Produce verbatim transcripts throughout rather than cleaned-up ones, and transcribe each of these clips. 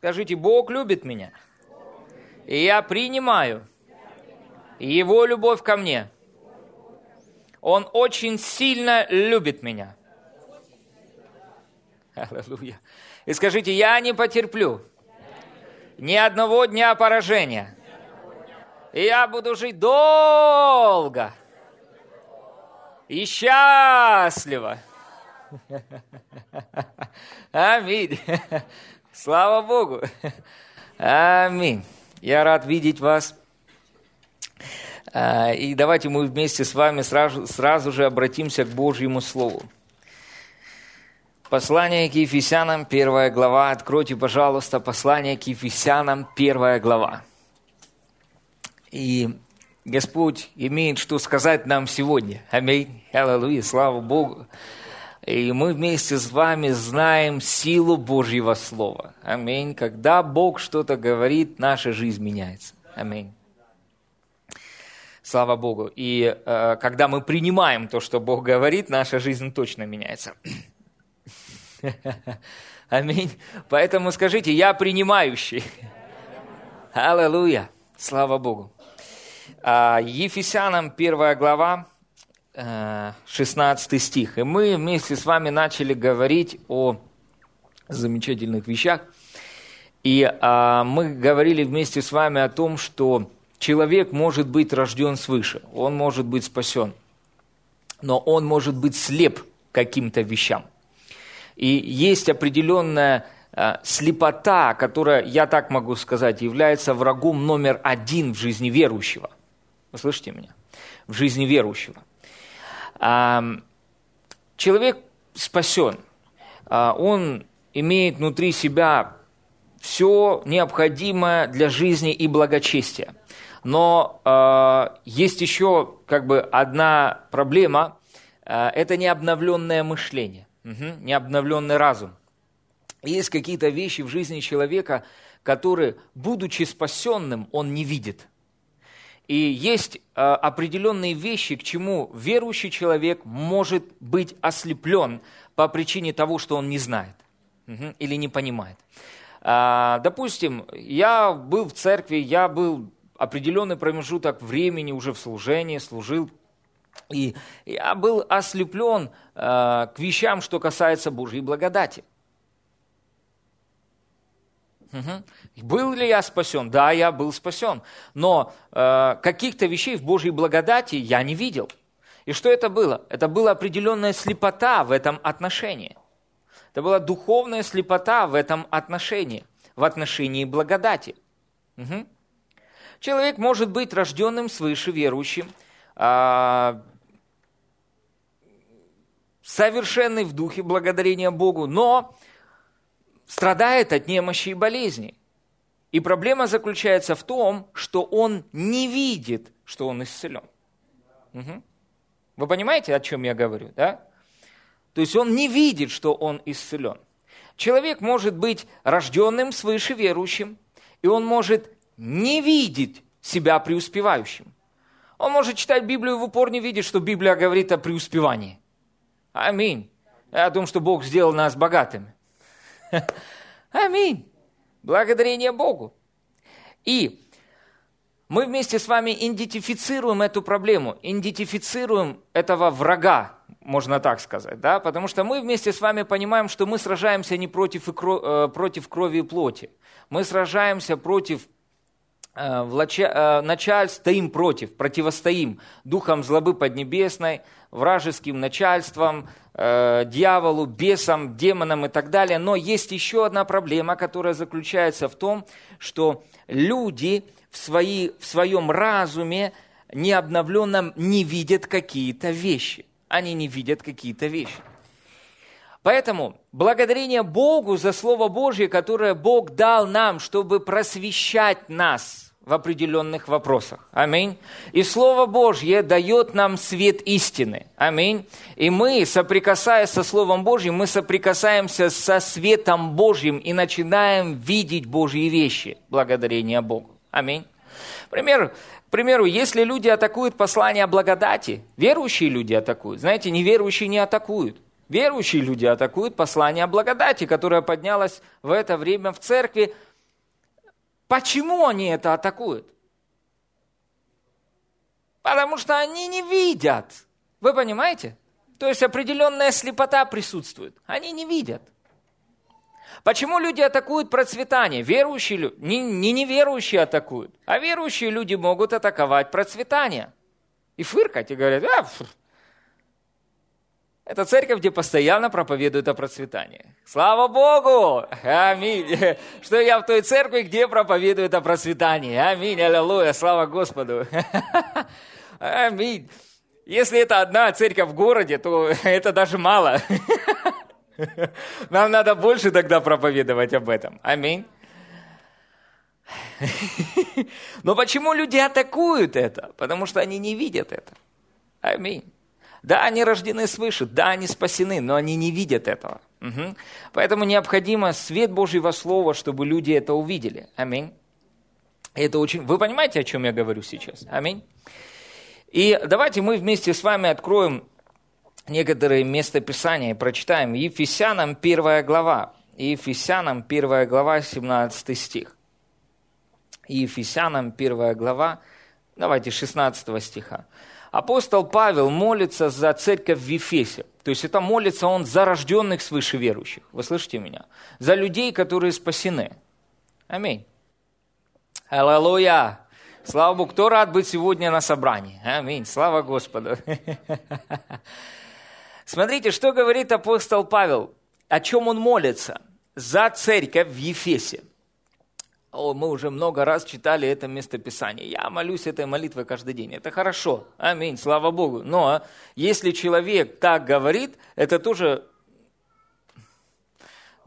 Скажите, Бог любит меня. И я принимаю Его любовь ко мне. Он очень сильно любит меня. Аллилуйя. И скажите, я не потерплю ни одного дня поражения. И я буду жить долго и счастливо. Аминь. Слава Богу. Аминь. Я рад видеть вас. И давайте мы вместе с вами сразу, сразу же обратимся к Божьему Слову. Послание к Ефесянам, первая глава. Откройте, пожалуйста, послание к Ефесянам, первая глава. И Господь имеет, что сказать нам сегодня. Аминь. Аллилуйя. Слава Богу. И мы вместе с вами знаем силу Божьего Слова. Аминь. Когда Бог что-то говорит, наша жизнь меняется. Аминь. Слава Богу. И э, когда мы принимаем то, что Бог говорит, наша жизнь точно меняется. Аминь. Поэтому скажите, я принимающий. Аллилуйя. Слава Богу. Ефесянам первая глава. шестнадцатый стих. И мы вместе с вами начали говорить о замечательных вещах. И а, мы говорили вместе с вами о том, что человек может быть рожден свыше, он может быть спасен, но он может быть слеп к каким-то вещам. И есть определенная а, слепота, которая, я так могу сказать, является врагом номер один в жизни верующего. Вы слышите меня? В жизни верующего. Человек спасен, он имеет внутри себя все необходимое для жизни и благочестия. Но есть еще как бы одна проблема – это необновленное мышление, необновленный разум. Есть какие-то вещи в жизни человека, которые, будучи спасенным, он не видит. И есть э, определенные вещи, к чему верующий человек может быть ослеплен по причине того, что он не знает угу, или не понимает. А, допустим, я был в церкви, я был определенный промежуток времени уже в служении, служил, и я был ослеплен э, к вещам, что касается Божьей благодати. Угу. Был ли я спасен? Да, я был спасен. Но э, каких-то вещей в Божьей благодати я не видел. И что это было? Это была определенная слепота в этом отношении. Это была духовная слепота в этом отношении, в отношении благодати. Угу. Человек может быть рожденным свыше, верующим, э, совершенный в духе благодарения Богу, но страдает от немощи и болезней. И проблема заключается в том, что он не видит, что он исцелен. Угу. Вы понимаете, о чем я говорю, да? То есть он не видит, что он исцелен. Человек может быть рожденным свыше верующим, и он может не видеть себя преуспевающим. Он может читать Библию и в упор не видит, что Библия говорит о преуспевании. Аминь. О том, что Бог сделал нас богатыми. Аминь. Благодарение Богу. И мы вместе с вами идентифицируем эту проблему, идентифицируем этого врага, можно так сказать, да? Потому что мы вместе с вами понимаем, что мы сражаемся не против, икро, против крови и плоти, мы сражаемся против э, влача, э, начальств, стоим против, противостоим духам злобы поднебесной, вражеским начальством, э, дьяволу, бесам, демонам и так далее. Но есть еще одна проблема, которая заключается в том, что люди в, свои, в своем разуме необновленном не видят какие-то вещи. Они не видят какие-то вещи. Поэтому благодарение Богу за Слово Божье, которое Бог дал нам, чтобы просвещать нас в определенных вопросах. Аминь. И Слово Божье дает нам свет истины. Аминь. И мы, соприкасаясь со Словом Божьим, мы соприкасаемся со светом Божьим и начинаем видеть Божьи вещи. Благодарение Богу. Аминь. К примеру, к примеру, если люди атакуют послание о благодати, верующие люди атакуют. Знаете, неверующие не атакуют. Верующие люди атакуют послание о благодати, которое поднялось в это время в церкви, Почему они это атакуют? Потому что они не видят. Вы понимаете? То есть определенная слепота присутствует. Они не видят. Почему люди атакуют процветание? Верующие люди, не, не неверующие атакуют, а верующие люди могут атаковать процветание. И фыркать, и говорят, а, фу. Это церковь, где постоянно проповедуют о процветании. Слава Богу! Аминь! Что я в той церкви, где проповедуют о процветании. Аминь! Аллилуйя! Слава Господу! Аминь! Если это одна церковь в городе, то это даже мало. Нам надо больше тогда проповедовать об этом. Аминь! Но почему люди атакуют это? Потому что они не видят это. Аминь! Да, они рождены свыше, да, они спасены, но они не видят этого. Угу. Поэтому необходимо свет Божьего Слова, чтобы люди это увидели. Аминь. Это очень... Вы понимаете, о чем я говорю сейчас? Аминь. И давайте мы вместе с вами откроем некоторые местописания и прочитаем. Ефесянам первая глава. Ефесянам первая глава, семнадцатый стих. Ефесянам первая глава, давайте шестнадцатого стиха. Апостол Павел молится за церковь в Ефесе. То есть это молится он за рожденных свыше верующих. Вы слышите меня? За людей, которые спасены. Аминь. Аллилуйя. Слава Богу. Кто рад быть сегодня на собрании? Аминь. Слава Господу. Смотрите, что говорит апостол Павел. О чем он молится? За церковь в Ефесе. О, мы уже много раз читали это местописание. Я молюсь этой молитвой каждый день. Это хорошо. Аминь. Слава Богу. Но если человек так говорит, это тоже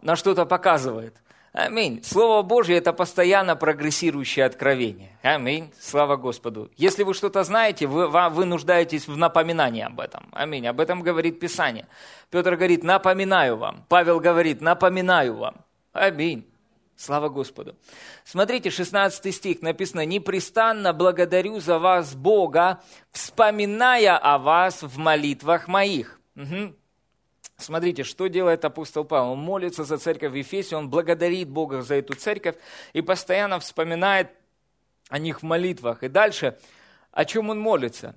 на что-то показывает. Аминь. Слово Божье – это постоянно прогрессирующее откровение. Аминь. Слава Господу. Если вы что-то знаете, вы, вы нуждаетесь в напоминании об этом. Аминь. Об этом говорит Писание. Петр говорит, напоминаю вам. Павел говорит, напоминаю вам. Аминь. Слава Господу. Смотрите, шестнадцатый стих написано: «Непрестанно благодарю за вас Бога, вспоминая о вас в молитвах моих». Угу. Смотрите, что делает апостол Павел. Он молится за церковь в Ефесе, он благодарит Бога за эту церковь и постоянно вспоминает о них в молитвах. И дальше, о чем он молится?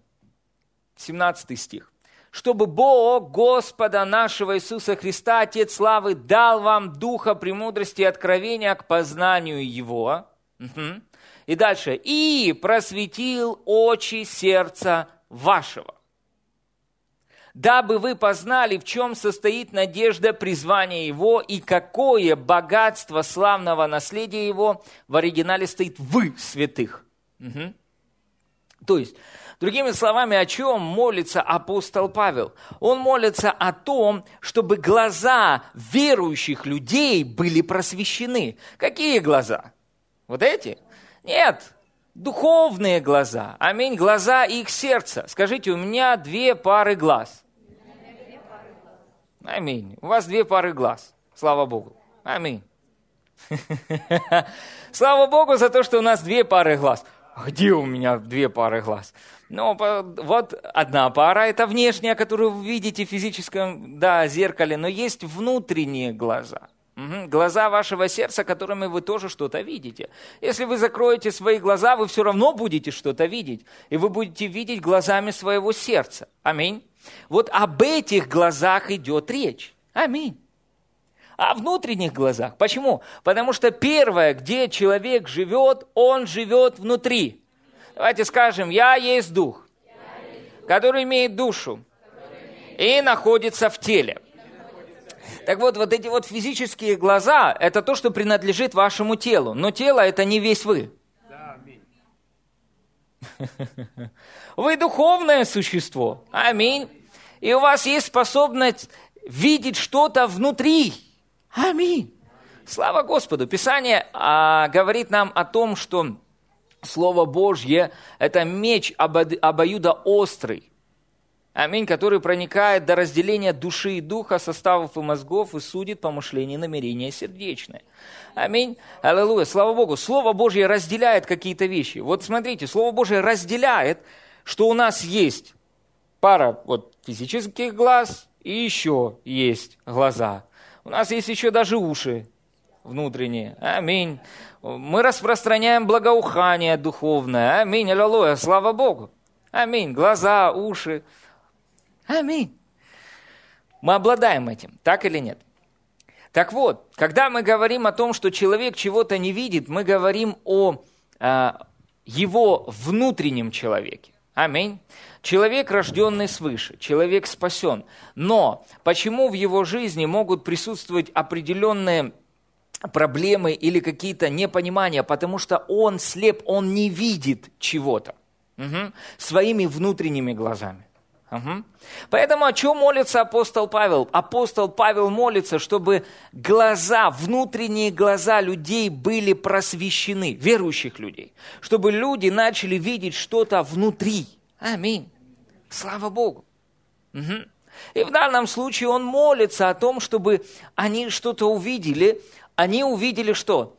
семнадцатый стих. «Чтобы Бог Господа нашего Иисуса Христа, Отец славы, дал вам духа премудрости и откровения к познанию Его». Угу. И дальше. «И просветил очи сердца вашего, дабы вы познали, в чем состоит надежда призвания Его и какое богатство славного наследия Его». В оригинале стоит «вы святых». Угу. То есть... Другими словами, о чем молится апостол Павел? Он молится о том, чтобы глаза верующих людей были просвещены. Какие глаза? Вот эти? Нет, духовные глаза. Аминь, глаза их сердца. Скажите, у меня две пары глаз. Аминь. У вас две пары глаз. Слава Богу. Аминь. Слава Богу за то, что у нас две пары глаз. Где у меня две пары глаз? Ну, вот одна пара, это внешняя, которую вы видите в физическом, да, зеркале, но есть внутренние глаза. Угу. Глаза вашего сердца, которыми вы тоже что-то видите. Если вы закроете свои глаза, вы все равно будете что-то видеть. И вы будете видеть глазами своего сердца. Аминь. Вот об этих глазах идет речь. Аминь. О внутренних глазах. Почему? Потому что первое, где человек живет, он живет внутри. Давайте скажем, я есть дух, я есть дух, который имеет душу, который имеет душу и находится в теле. Так вот, вот эти вот физические глаза, это то, что принадлежит вашему телу. Но тело это не весь вы. Да, аминь. Вы духовное существо. Аминь. И у вас есть способность видеть что-то внутри. Аминь. Слава Господу. Писание а, говорит нам о том, что Слово Божье – это меч обоюдоострый. Аминь, который проникает до разделения души и духа, составов и мозгов и судит помышление и намерение сердечное. Аминь. Аллилуйя. Слава Богу. Слово Божье разделяет какие-то вещи. Вот смотрите, Слово Божье разделяет, что у нас есть пара вот, физических глаз и еще есть глаза. У нас есть еще даже уши. внутренние. Аминь. Мы распространяем благоухание духовное. Аминь. Аллилуйя. Слава Богу. Аминь. Глаза, уши. Аминь. Мы обладаем этим, так или нет? Так вот, когда мы говорим о том, что человек чего-то не видит, мы говорим о э, его внутреннем человеке. Аминь. Человек, рожденный свыше, человек спасен. Но почему в его жизни могут присутствовать определенные проблемы или какие-то непонимания? Потому что он слеп, он не видит чего-то угу. своими внутренними глазами. Угу. Поэтому о чем молится апостол Павел? Апостол Павел молится, чтобы глаза, внутренние глаза людей были просвещены, верующих людей, чтобы люди начали видеть что-то внутри. Аминь. Слава Богу. Угу. И в данном случае он молится о том, чтобы они что-то увидели. Они увидели что?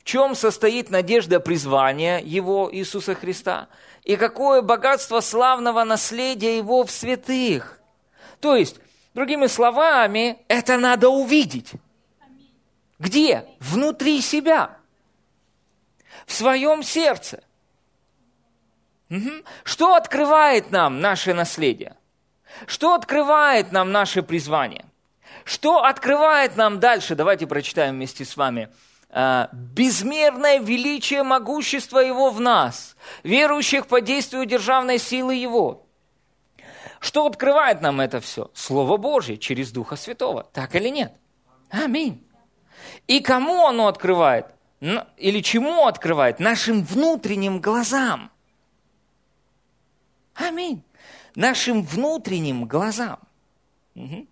В чем состоит надежда призвания его, Иисуса Христа? И какое богатство славного наследия его в святых. То есть, другими словами, это надо увидеть. Где? Внутри себя. В своем сердце. Угу. Что открывает нам наше наследие? Что открывает нам наше призвание? Что открывает нам дальше? Давайте прочитаем вместе с вами. «Безмерное величие могущества Его в нас, верующих по действию державной силы Его». Что открывает нам это все? Слово Божье через Духа Святого. Так или нет? Аминь. И кому оно открывает? Или чему открывает? Нашим внутренним глазам. Аминь. Нашим внутренним глазам. Угу.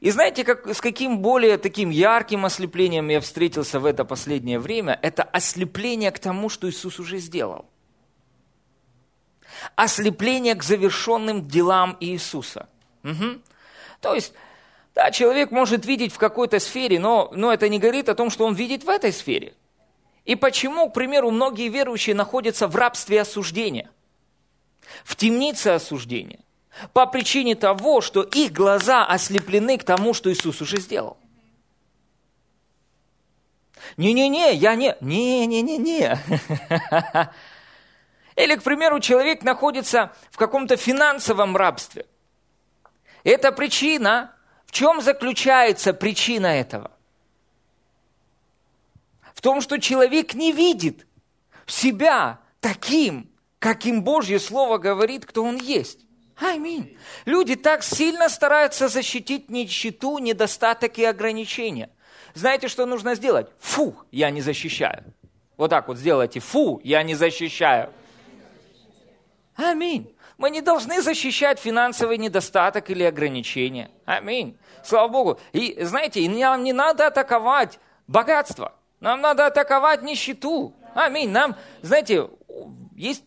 И знаете, как, с каким более таким ярким ослеплением я встретился в это последнее время? Это ослепление к тому, что Иисус уже сделал. Ослепление к завершенным делам Иисуса. Угу. То есть, да, человек может видеть в какой-то сфере, но, но это не говорит о том, что он видит в этой сфере. И почему, к примеру, многие верующие находятся в рабстве осуждения, в темнице осуждения? По причине того, что их глаза ослеплены к тому, что Иисус уже сделал. Не-не-не, я не... Не-не-не-не. Или, к примеру, человек находится в каком-то финансовом рабстве. Это причина. В чем заключается причина этого? В том, что человек не видит себя таким, каким Божье Слово говорит, кто он есть. Аминь. Люди так сильно стараются защитить нищету, недостаток и ограничения. Знаете, что нужно сделать? Фу, я не защищаю. Вот так вот сделайте. Фу, я не защищаю. Аминь. Мы не должны защищать финансовый недостаток или ограничения. Аминь. Слава Богу. И знаете, нам не надо атаковать богатство. Нам надо атаковать нищету. Аминь. Нам, знаете, есть...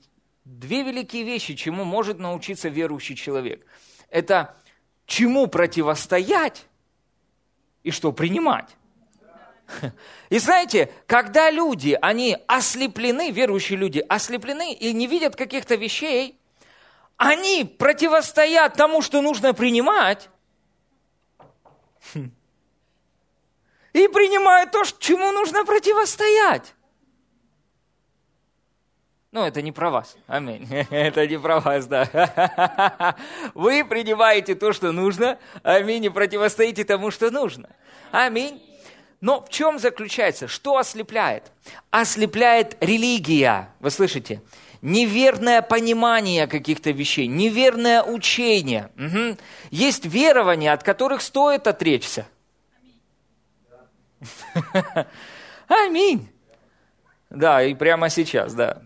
Две великие вещи, чему может научиться верующий человек. Это чему противостоять и что принимать. И знаете, когда люди, они ослеплены, верующие люди ослеплены и не видят каких-то вещей, они противостоят тому, что нужно принимать, и принимают то, чему нужно противостоять. Ну, это не про вас. Аминь. Это не про вас, да. Вы принимаете то, что нужно. Аминь. И противостоите тому, что нужно. Аминь. Но в чем заключается? Что ослепляет? Ослепляет религия. Вы слышите? Неверное понимание каких-то вещей. Неверное учение. Угу. Есть верования, от которых стоит отречься. Аминь. Аминь. Да, и прямо сейчас, да.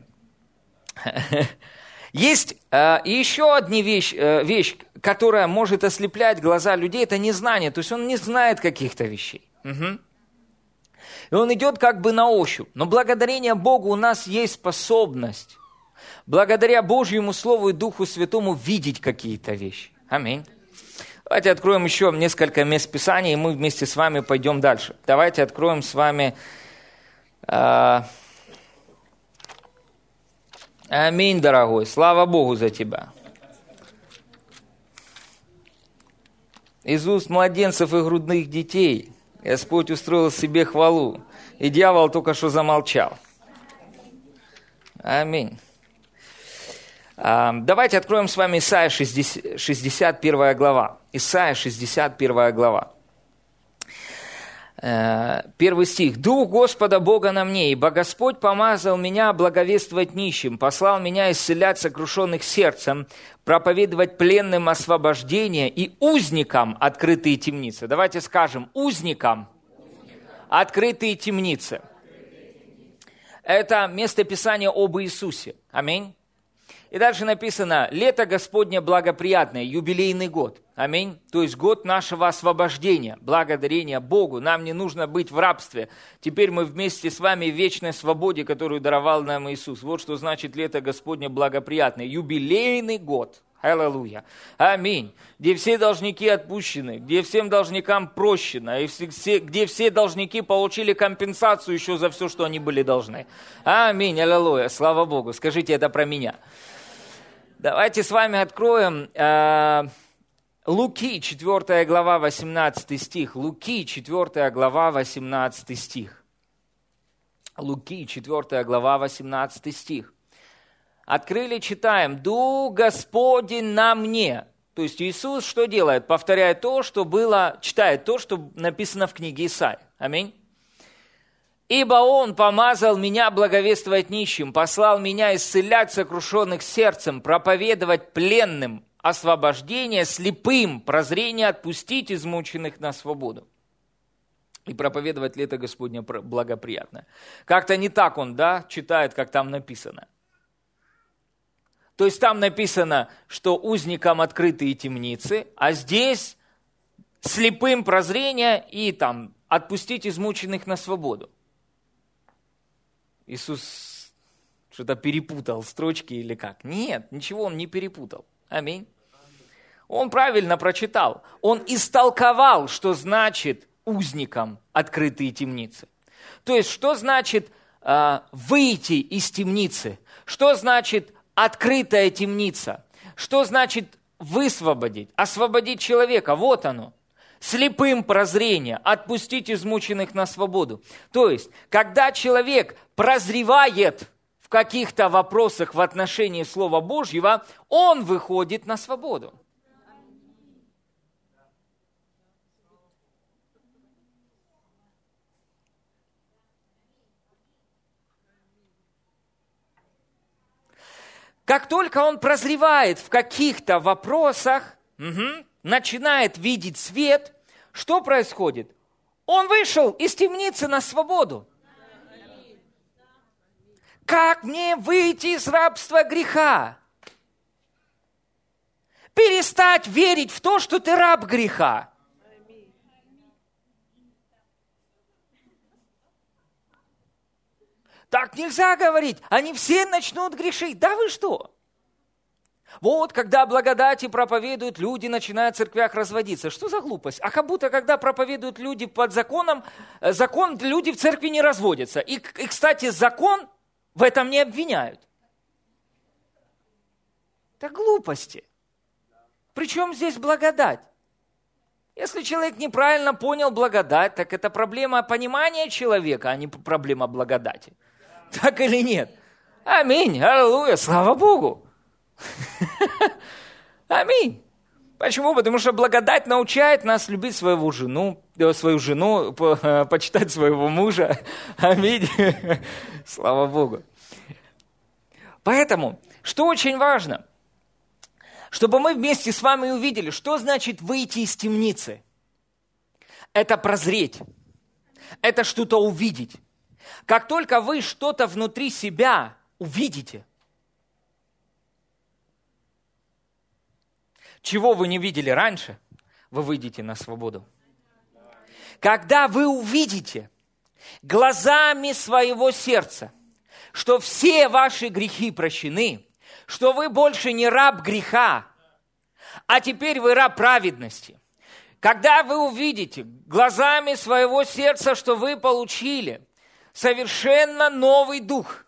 Есть э, еще одна вещь, э, вещь, которая может ослеплять глаза людей, это незнание. То есть он не знает каких-то вещей. Угу. И он идет как бы на ощупь. Но благодарение Богу у нас есть способность, благодаря Божьему Слову и Духу Святому, видеть какие-то вещи. Аминь. Давайте откроем еще несколько мест Писания, и мы вместе с вами пойдем дальше. Давайте откроем с вами... Э, Аминь, дорогой. Слава Богу за тебя. Из уст младенцев и грудных детей Господь устроил себе хвалу, и дьявол только что замолчал. Аминь. Давайте откроем с вами Исайя шестьдесят первая глава. Исайя шестьдесят первая глава. Первый стих. «Дух Господа Бога на мне, ибо Господь помазал меня благовествовать нищим, послал меня исцелять сокрушенных сердцем, проповедовать пленным освобождение и узникам открытые темницы». Давайте скажем, узникам открытые темницы. Это местописание об Иисусе. Аминь. И дальше написано, лето Господне благоприятное, юбилейный год. Аминь. То есть год нашего освобождения, благодарения Богу. Нам не нужно быть в рабстве. Теперь мы вместе с вами в вечной свободе, которую даровал нам Иисус. Вот что значит лето Господне благоприятное, юбилейный год. Аллилуйя. Аминь. Где все должники отпущены, где всем должникам прощено, и все, все, где все должники получили компенсацию еще за все, что они были должны. Аминь. Аллилуйя. Слава Богу. Скажите это про меня. Давайте с вами откроем э, Луки, четвёртая глава, восемнадцатый стих. Луки, четвёртая глава, восемнадцатый стих. Луки, четвёртая глава, восемнадцатый стих. Открыли, читаем. «Дух Господень на мне». То есть Иисус что делает? Повторяет то, что было, читает то, что написано в книге Исаии. Аминь. «Ибо Он помазал меня благовествовать нищим, послал меня исцелять сокрушенных сердцем, проповедовать пленным освобождение, слепым прозрение отпустить измученных на свободу». И проповедовать лето Господне благоприятное. Как-то не так он, да, читает, как там написано. То есть там написано, что узникам открытые темницы, а здесь слепым прозрение и там отпустить измученных на свободу. Иисус что-то перепутал строчки или как? Нет, ничего он не перепутал. Аминь. Он правильно прочитал. Он истолковал, что значит узникам открытые темницы. То есть что значит э, выйти из темницы? Что значит открытая темница. Что значит высвободить, освободить человека? Вот оно. Слепым прозрение, отпустить измученных на свободу. То есть, когда человек прозревает в каких-то вопросах в отношении Слова Божьего, он выходит на свободу. Как только он прозревает в каких-то вопросах, угу, начинает видеть свет, что происходит? Он вышел из темницы на свободу. Как мне выйти из рабства греха? Перестать верить в то, что ты раб греха. Так нельзя говорить, они все начнут грешить. Да вы что? Вот, когда благодати проповедуют, люди начинают в церквях разводиться. Что за глупость? А как будто, когда проповедуют люди под законом, закон, люди в церкви не разводятся. И, и кстати, закон в этом не обвиняют. Это глупости. Причем здесь благодать? Если человек неправильно понял благодать, так это проблема понимания человека, а не проблема благодати. Так или нет? Аминь, аллилуйя, слава Богу. Аминь. Почему? Потому что благодать научает нас любить свою жену, свою жену, почитать своего мужа. Аминь. Слава Богу. Поэтому, что очень важно, чтобы мы вместе с вами увидели, что значит выйти из темницы. Это прозреть. Это что-то увидеть. Как только вы что-то внутри себя увидите, чего вы не видели раньше, вы выйдете на свободу. Когда вы увидите глазами своего сердца, что все ваши грехи прощены, что вы больше не раб греха, а теперь вы раб праведности. Когда вы увидите глазами своего сердца, что вы получили совершенно новый дух.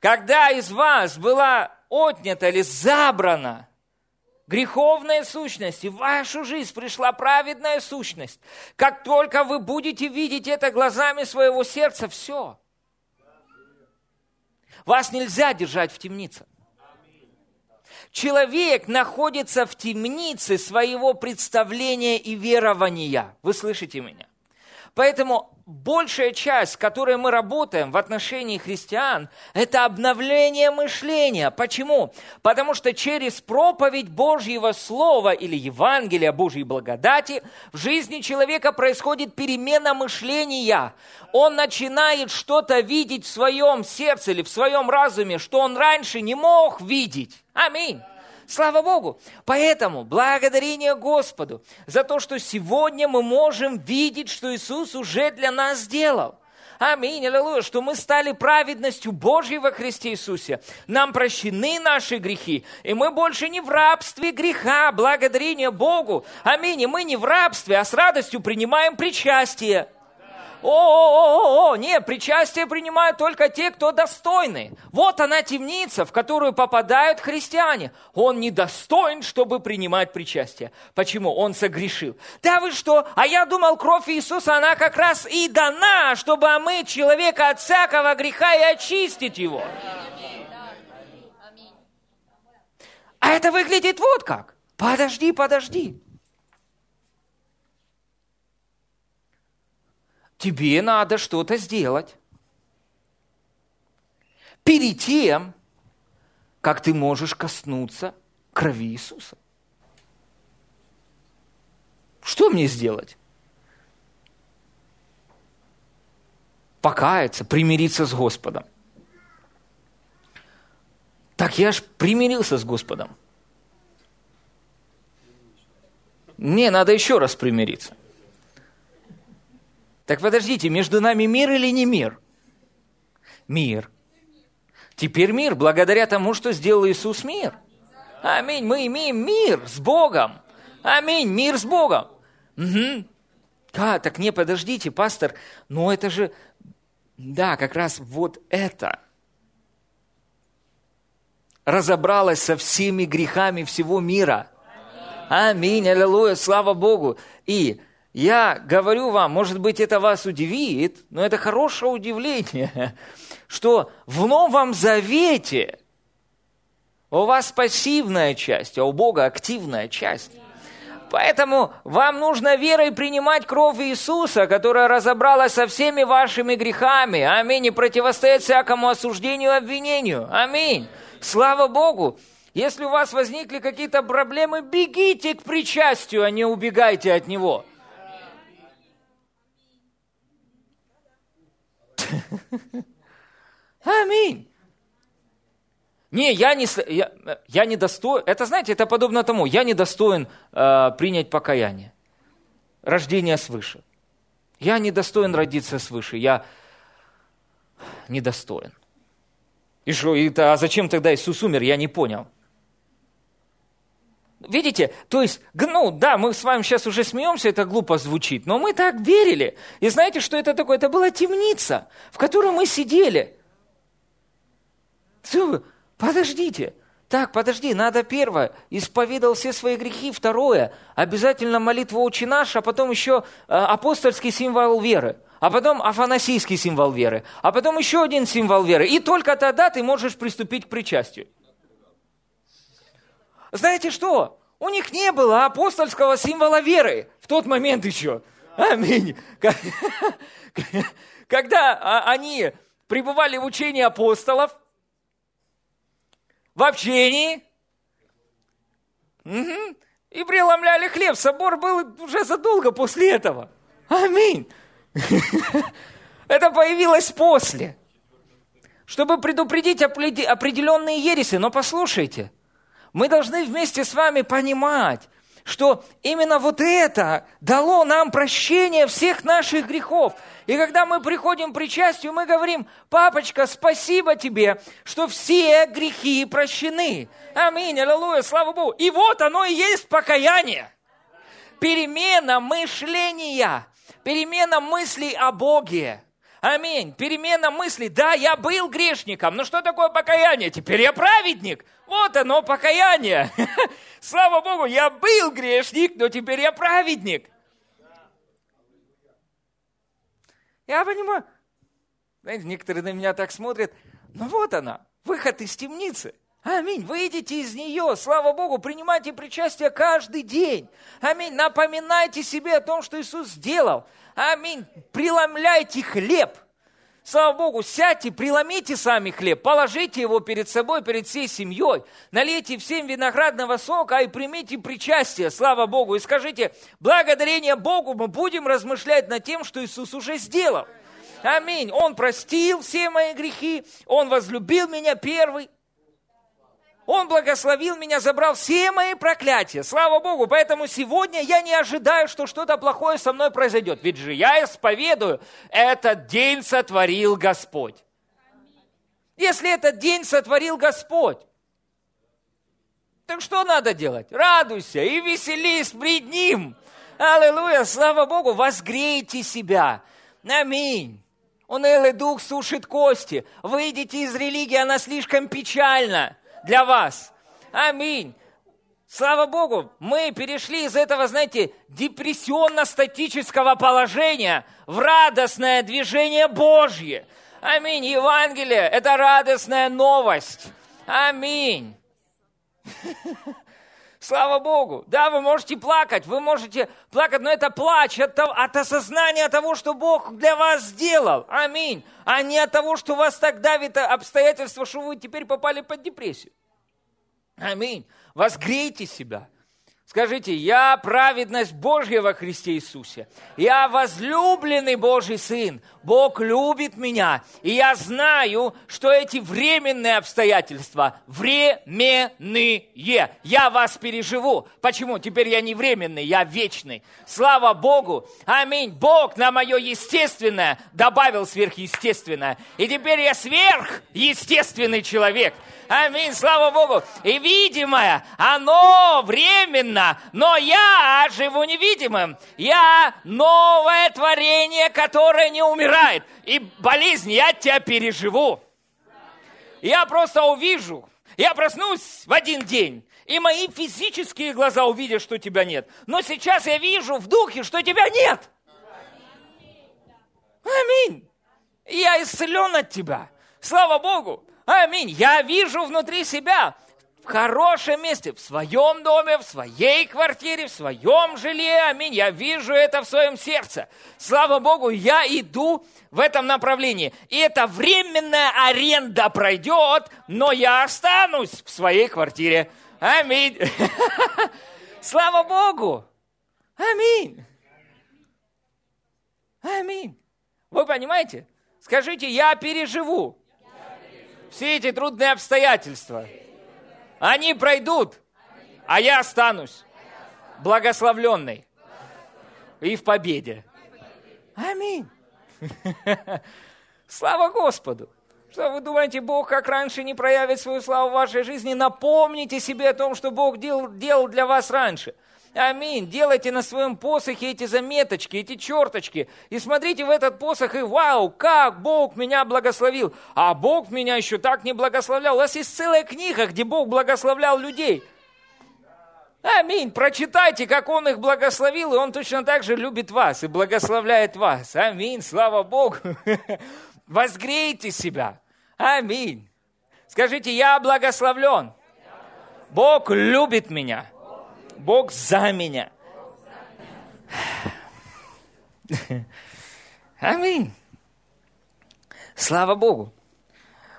Когда из вас была отнята или забрана греховная сущность, и в вашу жизнь пришла праведная сущность. Как только вы будете видеть это глазами своего сердца, все. Вас нельзя держать в темнице. Человек находится в темнице своего представления и верования. Вы слышите меня? Поэтому большая часть, с которой мы работаем в отношении христиан, это обновление мышления. Почему? Потому что через проповедь Божьего Слова или Евангелия Божьей благодати в жизни человека происходит перемена мышления. Он начинает что-то видеть в своем сердце или в своем разуме, что он раньше не мог видеть. Аминь. Слава Богу! Поэтому благодарение Господу за то, что сегодня мы можем видеть, что Иисус уже для нас сделал. Аминь, аллилуйя, что мы стали праведностью Божьей во Христе Иисусе. Нам прощены наши грехи, и мы больше не в рабстве греха, благодарение Богу. Аминь, и мы не в рабстве, а с радостью принимаем причастие. О-о-о-о-о, нет, причастие принимают только те, кто достойны. Вот она темница, в которую попадают христиане. Он недостоин, чтобы принимать причастие. Почему? Он согрешил. Да вы что? А я думал, кровь Иисуса, она как раз и дана, чтобы омыть человека от всякого греха и очистить его. А это выглядит вот как. Подожди, подожди. Тебе надо что-то сделать перед тем, как ты можешь коснуться крови Иисуса. Что мне сделать? Покаяться, примириться с Господом. Так я ж примирился с Господом. Мне надо еще раз примириться. Так подождите, между нами мир или не мир? Мир. Теперь мир, благодаря тому, что сделал Иисус мир. Аминь. Мы имеем мир с Богом. Аминь. Мир с Богом. Угу. Да, так не, подождите, пастор, но это же, да, как раз вот это разобралось со всеми грехами всего мира. Аминь, аллилуйя, слава Богу. И я говорю вам, может быть, это вас удивит, но это хорошее удивление, что в Новом Завете у вас пассивная часть, а у Бога активная часть. Поэтому вам нужно верой принимать кровь Иисуса, которая разобралась со всеми вашими грехами. Аминь. И противостоять всякому осуждению и обвинению. Аминь. Слава Богу! Если у вас возникли какие-то проблемы, бегите к причастию, а не убегайте от него. Аминь. Не, я не, я, я не достоин. Это, знаете, это подобно тому, я не достоин э, принять покаяние, рождение свыше. Я не достоин родиться свыше. Я не достоин. И что? И, а зачем тогда Иисус умер? Я не понял. Видите, то есть, ну да, мы с вами сейчас уже смеемся, это глупо звучит, но мы так верили. И знаете, что это такое? Это была темница, в которой мы сидели. Подождите. Так, подожди, надо первое, исповедал все свои грехи, второе, обязательно молитва «Отче наш», а потом еще апостольский символ веры, а потом афанасийский символ веры, а потом еще один символ веры, и только тогда ты можешь приступить к причастию. Знаете что? У них не было апостольского символа веры в тот момент еще. Аминь. Когда они пребывали в учении апостолов, в общении, угу, и преломляли хлеб. Собор был уже задолго после этого. Аминь. Это появилось после, чтобы предупредить определенные ереси. Но послушайте, мы должны вместе с вами понимать, что именно вот это дало нам прощение всех наших грехов. И когда мы приходим к причастию, мы говорим: «Папочка, спасибо тебе, что все грехи прощены». Аминь, аллилуйя, слава Богу. И вот оно и есть покаяние. Перемена мышления, перемена мыслей о Боге. Аминь. Перемена мыслей. Да, я был грешником, но что такое покаяние? Теперь я праведник. Вот оно, покаяние. Слава Богу, я был грешник, но теперь я праведник. Я понимаю. Знаете, некоторые на меня так смотрят. Ну вот она, выход из темницы. Аминь. Выйдите из нее. Слава Богу, принимайте причастие каждый день. Аминь. Напоминайте себе о том, что Иисус сделал. Аминь. Преломляйте хлеб. Слава Богу, сядьте, преломите сами хлеб, положите его перед собой, перед всей семьей, налейте всем виноградного сока и примите причастие, слава Богу, и скажите: благодарение Богу, мы будем размышлять над тем, что Иисус уже сделал. Аминь. Он простил все мои грехи, Он возлюбил меня первый. Он благословил меня, забрал все мои проклятия. Слава Богу, поэтому сегодня я не ожидаю, что что-то плохое со мной произойдет. Ведь же я исповедую, этот день сотворил Господь. Если этот день сотворил Господь, так что надо делать? Радуйся и веселись пред Ним. Аллилуйя, слава Богу, возгрейте себя. Аминь. Унылый дух сушит кости. Выйдите из религии, она слишком печальна для вас. Аминь. Слава Богу, мы перешли из этого, знаете, депрессионно-статического положения в радостное движение Божье. Аминь. Евангелие – это радостная новость. Аминь. Слава Богу. Да, вы можете плакать, вы можете плакать, но это плач от, от осознания того, что Бог для вас сделал. Аминь. А не от того, что вас так давит обстоятельства, что вы теперь попали под депрессию. Аминь. Возгрейте себя. Скажите: я праведность Божья во Христе Иисусе. Я возлюбленный Божий Сын. Бог любит меня. И я знаю, что эти временные обстоятельства временные. Я вас переживу. Почему? Теперь я не временный, я вечный. Слава Богу. Аминь. Бог на мое естественное добавил сверхъестественное. И теперь я сверхъестественный человек. Аминь. Слава Богу. И видимое, оно временно. Но я живу невидимым. Я новое творение, которое не умирает. И болезнь я тебя переживу. Я просто увижу. Я проснусь в один день. И мои физические глаза увидят, что тебя нет. Но сейчас я вижу в духе, что тебя нет. Аминь. Я исцелен от тебя. Слава Богу. Аминь. Я вижу внутри себя. В хорошем месте, в своем доме, в своей квартире, в своем жилье. Аминь. Я вижу это в своем сердце. Слава Богу, я иду в этом направлении. И эта временная аренда пройдет, но я останусь в своей квартире. Аминь. Слава Богу. Аминь. Аминь. Вы понимаете? Скажите: я переживу все эти трудные обстоятельства. Они пройдут, а я останусь благословленной и в победе. Аминь. Слава Господу. Что вы думаете, Бог, как раньше, не проявит свою славу в вашей жизни? Напомните себе о том, что Бог дел, делал для вас раньше. Аминь. Делайте на своем посохе эти заметочки, эти черточки. И смотрите в этот посох, и вау, как Бог меня благословил. А Бог меня еще так не благословлял. У нас есть целая книга, где Бог благословлял людей. Аминь. Прочитайте, как Он их благословил, и Он точно так же любит вас и благословляет вас. Аминь. Слава Богу. Возгрейте себя. Аминь. Скажите: я благословлен. Бог любит меня. Бог за меня. Аминь. Слава Богу.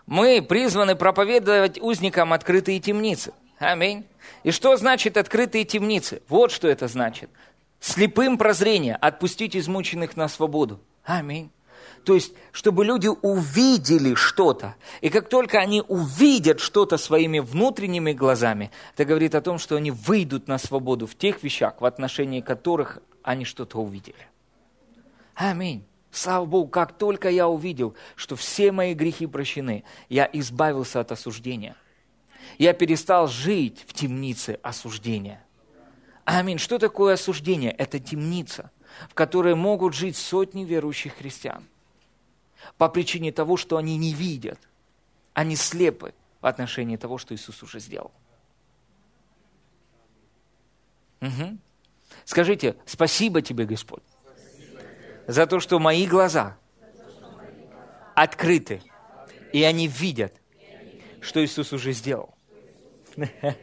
Мы призваны проповедовать узникам открытые темницы. Аминь. И что значит открытые темницы? Вот что это значит. Слепым прозрение отпустить измученных на свободу. Аминь. То есть, чтобы люди увидели что-то. И как только они увидят что-то своими внутренними глазами, это говорит о том, что они выйдут на свободу в тех вещах, в отношении которых они что-то увидели. Аминь. Слава Богу, как только я увидел, что все мои грехи прощены, я избавился от осуждения. Я перестал жить в темнице осуждения. Аминь. Что такое осуждение? Это темница, в которой могут жить сотни верующих христиан. по причине того, что они не видят. Они слепы в отношении того, что Иисус уже сделал. Угу. Скажите, спасибо тебе, Господь, спасибо. За то, что мои глаза, что мои глаза открыты, открыты, и они видят, и они видят, что Иисус уже сделал. Иисус.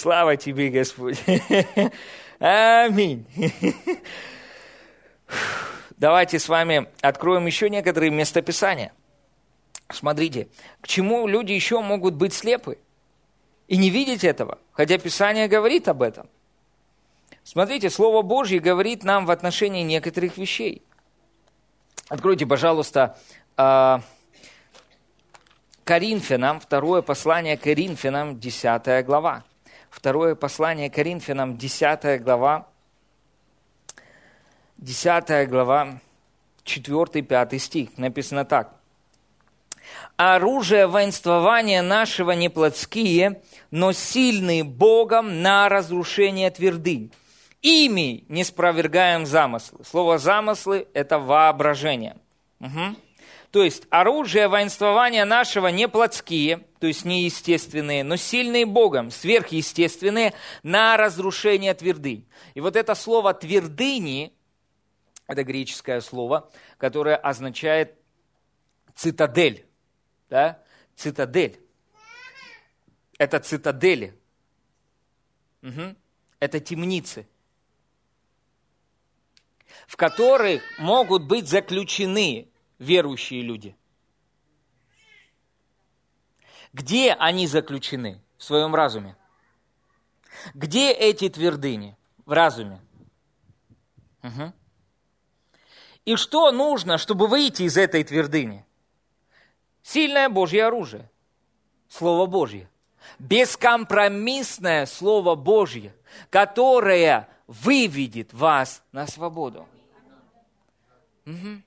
Слава тебе, Господь. Аминь. Давайте с вами откроем еще некоторые местописания. Смотрите, к чему люди еще могут быть слепы и не видеть этого, хотя Писание говорит об этом. Смотрите, Слово Божье говорит нам в отношении некоторых вещей. Откройте, пожалуйста, Коринфянам, второе послание Коринфянам, десятая глава. Второе послание Коринфянам, десятая глава, десятая глава, четвёртый-пятый стих. Написано так. «Оружие воинствования нашего не плотские, но сильные Богом на разрушение твердынь. Ими не спровергаем замыслы». Слово «замыслы» – это воображение. Угу. То есть оружие воинствования нашего не плотские, то есть не естественные, но сильные Богом, сверхъестественные, на разрушение твердынь. И вот это слово «твердыни» – это греческое слово, которое означает цитадель. Да? Цитадель. Это цитадели. Угу. Это темницы, в которых могут быть заключены верующие люди. Где они заключены в своем разуме? Где эти твердыни в разуме? Угу. И что нужно, чтобы выйти из этой твердыни? Сильное Божье оружие. Слово Божье. Бескомпромиссное Слово Божье, которое выведет вас на свободу. Угу.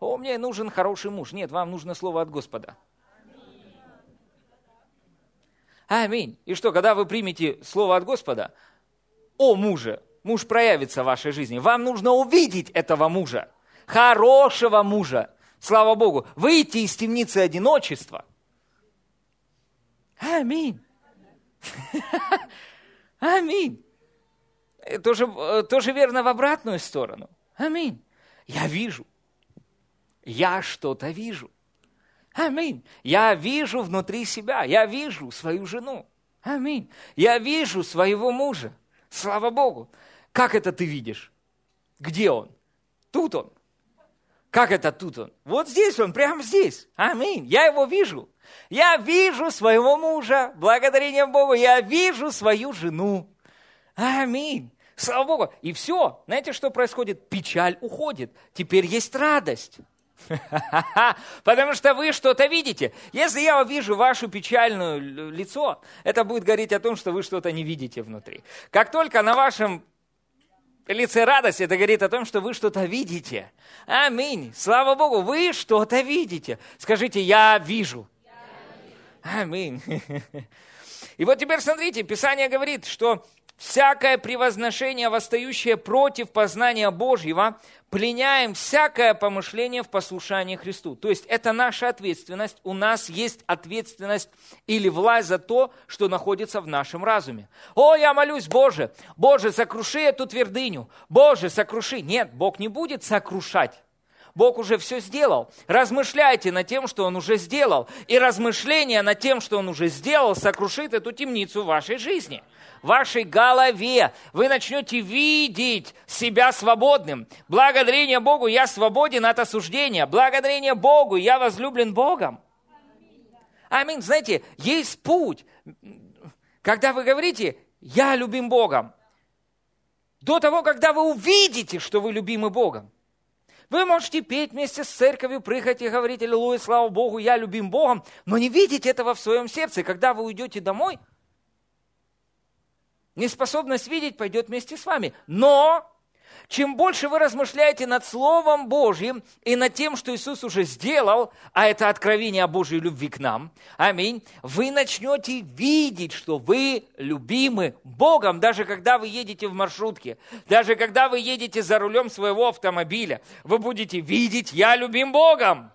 «О, мне нужен хороший муж». Нет, вам нужно слово от Господа. Аминь. И что, когда вы примете слово от Господа, о муже, муж проявится в вашей жизни. Вам нужно увидеть этого мужа, хорошего мужа. Слава Богу, выйти из темницы одиночества. Аминь. Аминь. Тоже верно в обратную сторону. Аминь. Я вижу. Я что-то вижу. Аминь. Я вижу внутри себя. Я вижу свою жену. Аминь. Я вижу своего мужа. Слава Богу. Как это ты видишь? Где он? Тут он. Как это тут он? Вот здесь он, прямо здесь. Аминь. Я его вижу. Я вижу своего мужа. Благодарение Богу. Я вижу свою жену. Аминь. Слава Богу. И все. Знаете, что происходит? Печаль уходит. Теперь есть радость. Потому что вы что-то видите. Если я увижу ваше печальное лицо, это будет говорить о том, что вы что-то не видите внутри. Как только на вашем лице радость, это говорит о том, что вы что-то видите. Аминь. Слава Богу, вы что-то видите. Скажите, я вижу. Аминь. И вот теперь смотрите, Писание говорит, что всякое превозношение, восстающее против познания Божьего, пленяем всякое помышление в послушании Христу. То есть это наша ответственность. У нас есть ответственность или власть за то, что находится в нашем разуме. О, я молюсь, Боже, Боже, сокруши эту твердыню. Боже, сокруши. Нет, Бог не будет сокрушать. Бог уже все сделал. Размышляйте над тем, что Он уже сделал. И размышление над тем, что Он уже сделал, сокрушит эту темницу в вашей жизни, в вашей голове. Вы начнете видеть себя свободным. Благодарение Богу, я свободен от осуждения. Благодарение Богу, я возлюблен Богом. Аминь. Знаете, есть путь. Когда вы говорите, я любим Богом, до того, когда вы увидите, что вы любимы Богом, вы можете петь вместе с церковью, прыгать и говорить «Аллилуйя, слава Богу, я любим Богом», но не видеть этого в своем сердце. Когда вы уйдете домой, неспособность видеть пойдет вместе с вами. Но Чем больше вы размышляете над Словом Божьим и над тем, что Иисус уже сделал, а это откровение о Божьей любви к нам, аминь, вы начнете видеть, что вы любимы Богом, даже когда вы едете в маршрутке, даже когда вы едете за рулем своего автомобиля, вы будете видеть, я любим Богом.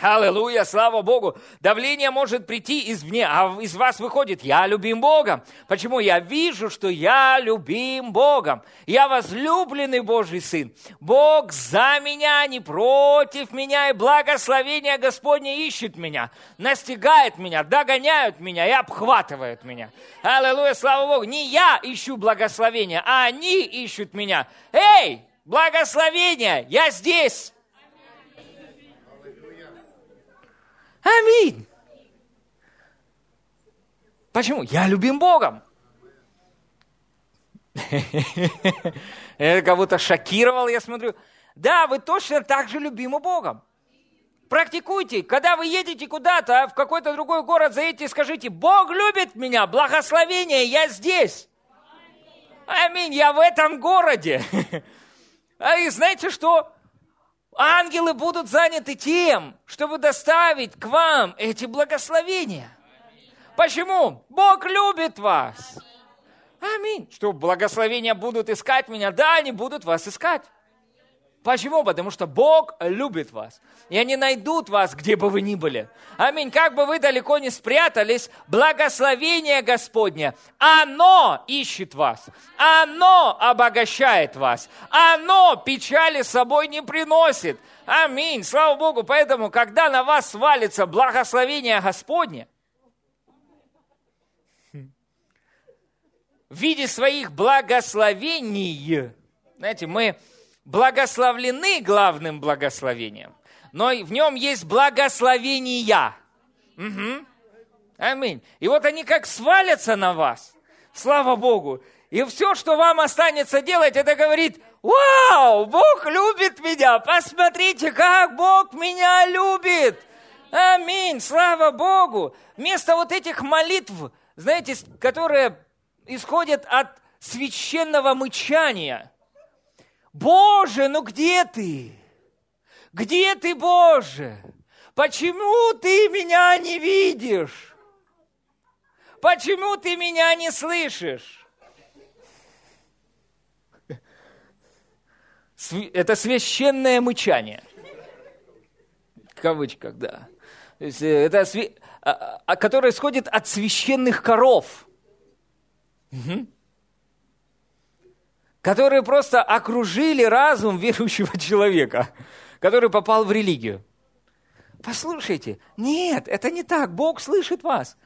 Аллилуйя, слава Богу. Давление может прийти извне, а из вас выходит, я любим Богом. Почему? Я вижу, что я любим Богом. Я возлюбленный Божий Сын. Бог за меня, не против меня, и благословение Господне ищет меня, настигает меня, догоняют меня и обхватывает меня. Аллилуйя, слава Богу. Не я ищу благословения, а они ищут меня. Эй, благословение, я здесь. Аминь. Почему? Я любим Богом. Это как будто шокировал, я смотрю. Да, вы точно так же любимы Богом. Практикуйте. Когда вы едете куда-то, в какой-то другой город заедете и скажите, Бог любит меня, благословение, я здесь. Аминь, я в этом городе. А и знаете что? Ангелы будут заняты тем, чтобы доставить к вам эти благословения. Почему? Бог любит вас. Аминь. Что благословения будут искать меня? Да, они будут вас искать. Почему? Потому что Бог любит вас. И они найдут вас, где бы вы ни были. Аминь. Как бы вы далеко не спрятались, благословение Господне, оно ищет вас. Оно обогащает вас. Оно печали с собой не приносит. Аминь. Слава Богу. Поэтому, когда на вас свалится благословение Господне, в виде своих благословений, знаете, мы... благословлены главным благословением, но в нем есть благословения. Угу. Аминь. И вот они как свалятся на вас, слава Богу, и все, что вам останется делать, это говорит, вау, Бог любит меня, посмотрите, как Бог меня любит. Аминь, слава Богу. Вместо вот этих молитв, знаете, которые исходят от священного мычания, Боже, ну где ты? Где ты, Боже? Почему ты меня не видишь? Почему ты меня не слышишь? Это священное мычание. В кавычках, да. То есть это свя... которое исходит от священных коров. Угу. Которые просто окружили разум верующего человека, который попал в религию. Послушайте, нет, это не так. Бог слышит вас.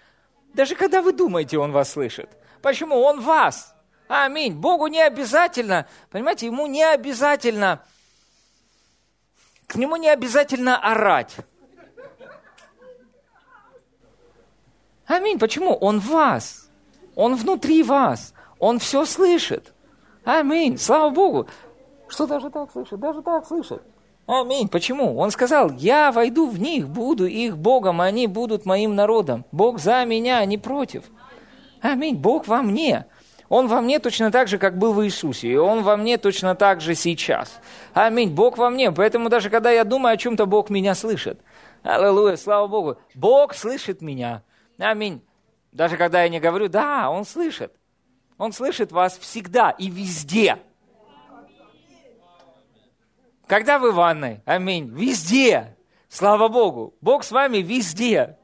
Даже когда вы думаете, Он вас слышит. Почему? Он вас. Аминь. Богу не обязательно, понимаете, Ему не обязательно, к Нему не обязательно орать. Аминь. Почему? Он вас. Он внутри вас. Он все слышит. Аминь. Слава Богу. Что даже так слышит? Даже так слышит. Аминь. Почему? Он сказал, я войду в них, буду их Богом, а они будут моим народом. Бог за меня, а не против. Аминь. Бог во мне. Он во мне точно так же, как был в Иисусе. И Он во мне точно так же сейчас. Аминь. Бог во мне. Поэтому даже когда я думаю о чем-то, Бог меня слышит. Аллилуйя. Слава Богу. Бог слышит меня. Аминь. Даже когда я не говорю, да, Он слышит. Он слышит вас всегда и везде. Когда вы в ванной, аминь, везде. Слава Богу, Бог с вами везде.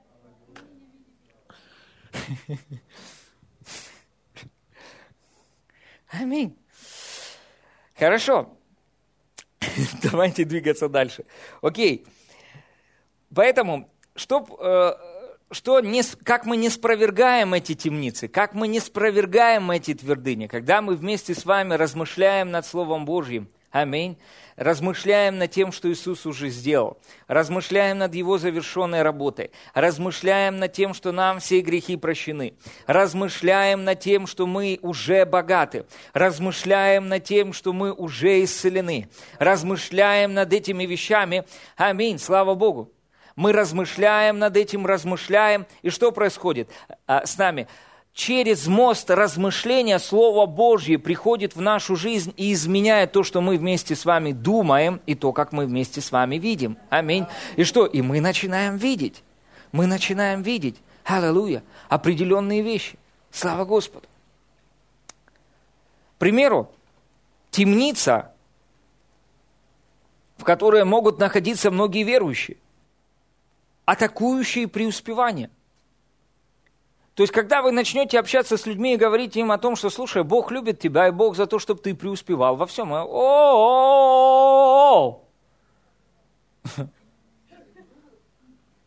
Аминь. Хорошо. Давайте двигаться дальше. Окей. Поэтому, чтобы... Что не, как мы не спровергаем эти темницы, как мы не спровергаем эти твердыни, когда мы вместе с вами размышляем над Словом Божьим, аминь, размышляем над тем, что Иисус уже сделал, размышляем над Его завершенной работой, размышляем над тем, что нам все грехи прощены, размышляем над тем, что мы уже богаты, размышляем над тем, что мы уже исцелены, размышляем над этими вещами, аминь, слава Богу. Мы размышляем над этим, размышляем. И что происходит с нами? через мост размышления Слова Божье приходит в нашу жизнь и изменяет то, что мы вместе с вами думаем, и то, как мы вместе с вами видим. Аминь. И что? И мы начинаем видеть. Мы начинаем видеть, аллилуйя, определенные вещи. Слава Господу. К примеру, темница, в которой могут находиться многие верующие, атакующие преуспевание. То есть, когда вы начнете общаться с людьми и говорить им о том, что, слушай, Бог любит тебя, и Бог за то, чтобы ты преуспевал во всем. О-о-о-о-о!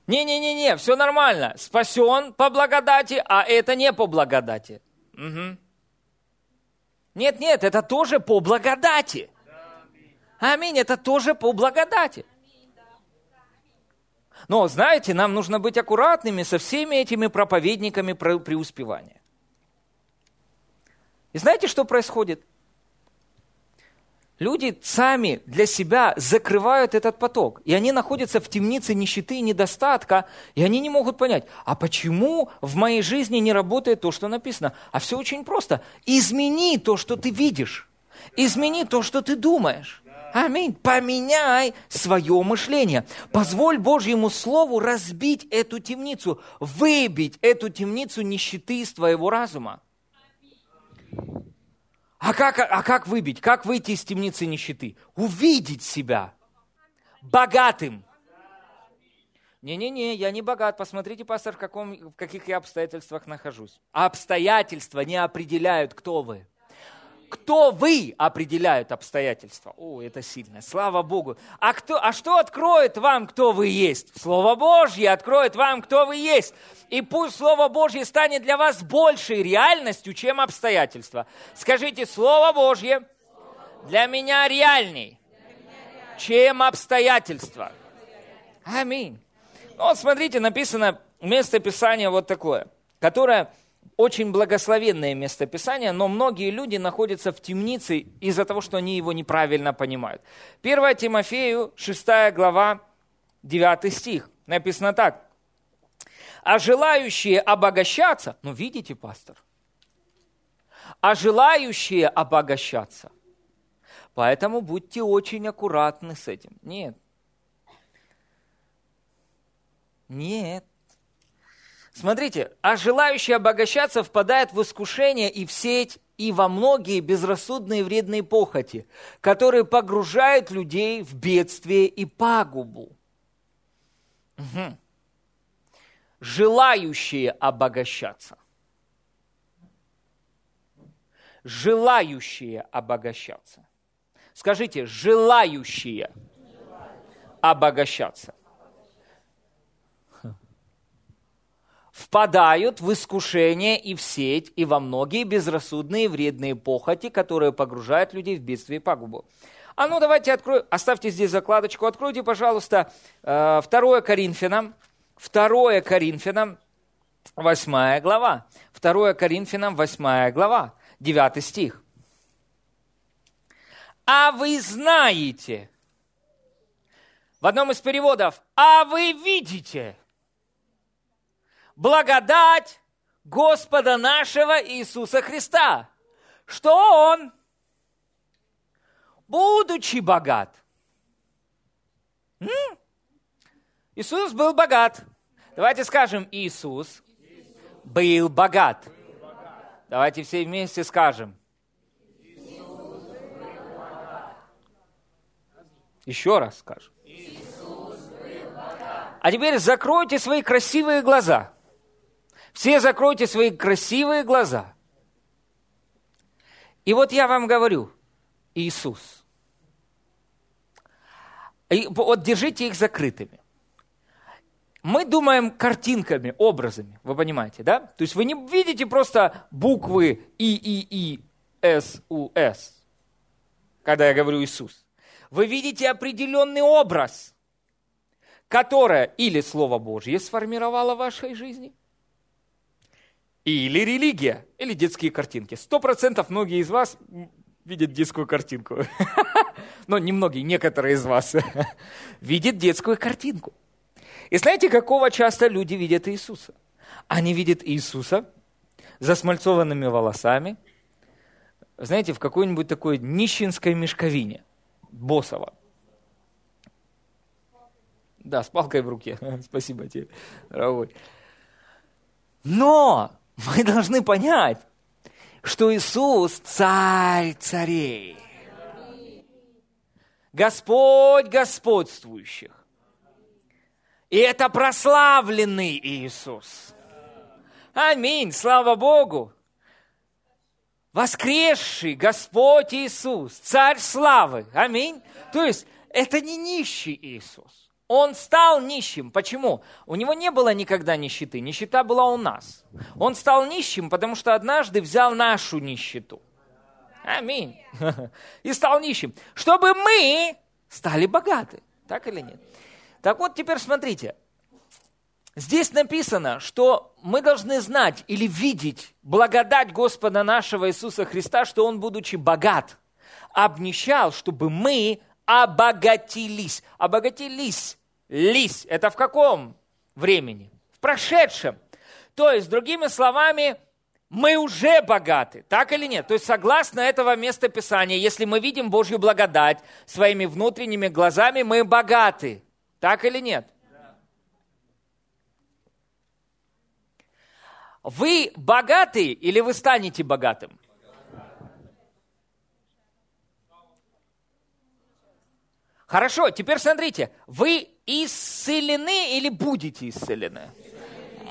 Не-не-не-не, все нормально. Спасен по благодати, а это не по благодати. Нет-нет, это тоже по благодати. Аминь, это тоже по благодати. Но, знаете, нам нужно быть аккуратными со всеми этими проповедниками преуспевания. И знаете, что происходит? Люди сами для себя закрывают этот поток, и они находятся в темнице нищеты и недостатка, и они не могут понять, а почему в моей жизни не работает то, что написано? А все очень просто. Измени то, что ты видишь. Измени то, что ты думаешь. Аминь. Поменяй свое мышление. Позволь Божьему Слову разбить эту темницу, выбить эту темницу нищеты из твоего разума. А как, а как выбить? Как выйти из темницы нищеты? Увидеть себя богатым. Не-не-не, я не богат. Посмотрите, пастор, в, каком, в каких я обстоятельствах нахожусь. Обстоятельства не определяют, кто вы. Кто вы определяют обстоятельства? О, это сильно. Слава Богу. А, кто, а что откроет вам, кто вы есть? Слово Божье откроет вам, кто вы есть. И пусть Слово Божье станет для вас большей реальностью, чем обстоятельства. Скажите, Слово Божье для меня реальней, чем обстоятельства. Аминь. Ну, вот смотрите, написано место Писания вот такое, которое... Очень благословенное место Писания, но многие люди находятся в темнице из-за того, что они его неправильно понимают. первое Тимофею, шестая глава, девятый стих. Написано так. «А желающие обогащаться...» Ну, видите, пастор? «А желающие обогащаться...» Поэтому будьте очень аккуратны с этим. Нет. Нет. Смотрите, а желающие обогащаться впадают в искушение и в сеть, и во многие безрассудные вредные похоти, которые погружают людей в бедствие и пагубу. Угу. Желающие обогащаться. Желающие обогащаться. Скажите, желающие обогащаться. Впадают в искушение и в сеть, и во многие безрассудные вредные похоти, которые погружают людей в бедствие и пагубу. А ну давайте откроем, оставьте здесь закладочку, откройте, пожалуйста, второе Коринфянам, второе Коринфянам, восьмая глава, второе Коринфянам, восьмая глава, девятый стих. «А вы знаете», в одном из переводов, «а вы видите», благодать Господа нашего Иисуса Христа, что Он, будучи богат. М? Иисус был богат. Давайте скажем, Иисус был богат. Давайте все вместе скажем. Еще раз скажем. А теперь закройте свои красивые глаза. Все закройте свои красивые глаза. И вот я вам говорю, Иисус. И вот держите их закрытыми. Мы думаем картинками, образами, вы понимаете, да? То есть вы не видите просто буквы И, И, И, С, У, С, когда я говорю Иисус. Вы видите определенный образ, которое или Слово Божье сформировало в вашей жизни, или религия, или детские картинки. Сто процентов многие из вас видят детскую картинку. Но не многие, некоторые из вас видят детскую картинку. И знаете, какого часто люди видят Иисуса? Они видят Иисуса засмальцованными волосами, знаете, в какой-нибудь такой нищенской мешковине, босова. Да, с палкой в руке. Спасибо тебе, дорогой. Но мы должны понять, что Иисус – царь царей. Господь господствующих. И это прославленный Иисус. Аминь, слава Богу. Воскресший Господь Иисус, царь славы. Аминь. То есть это не нищий Иисус. Он стал нищим. Почему? У него не было никогда нищеты. Нищета была у нас. Он стал нищим, потому что однажды взял нашу нищету. Аминь. И стал нищим. Чтобы мы стали богаты. Так или нет? Так вот, теперь смотрите. Здесь написано, что мы должны знать или видеть благодать Господа нашего Иисуса Христа, что Он, будучи богат, обнищал, чтобы мы обогатились. Обогатились. Лись. Это в каком времени? В прошедшем. То есть, другими словами, мы уже богаты. Так или нет? То есть, согласно этого места Писания, если мы видим Божью благодать своими внутренними глазами, мы богаты. Так или нет? Да. Вы богаты или вы станете богатым? Хорошо, теперь смотрите, вы исцелены или будете исцелены?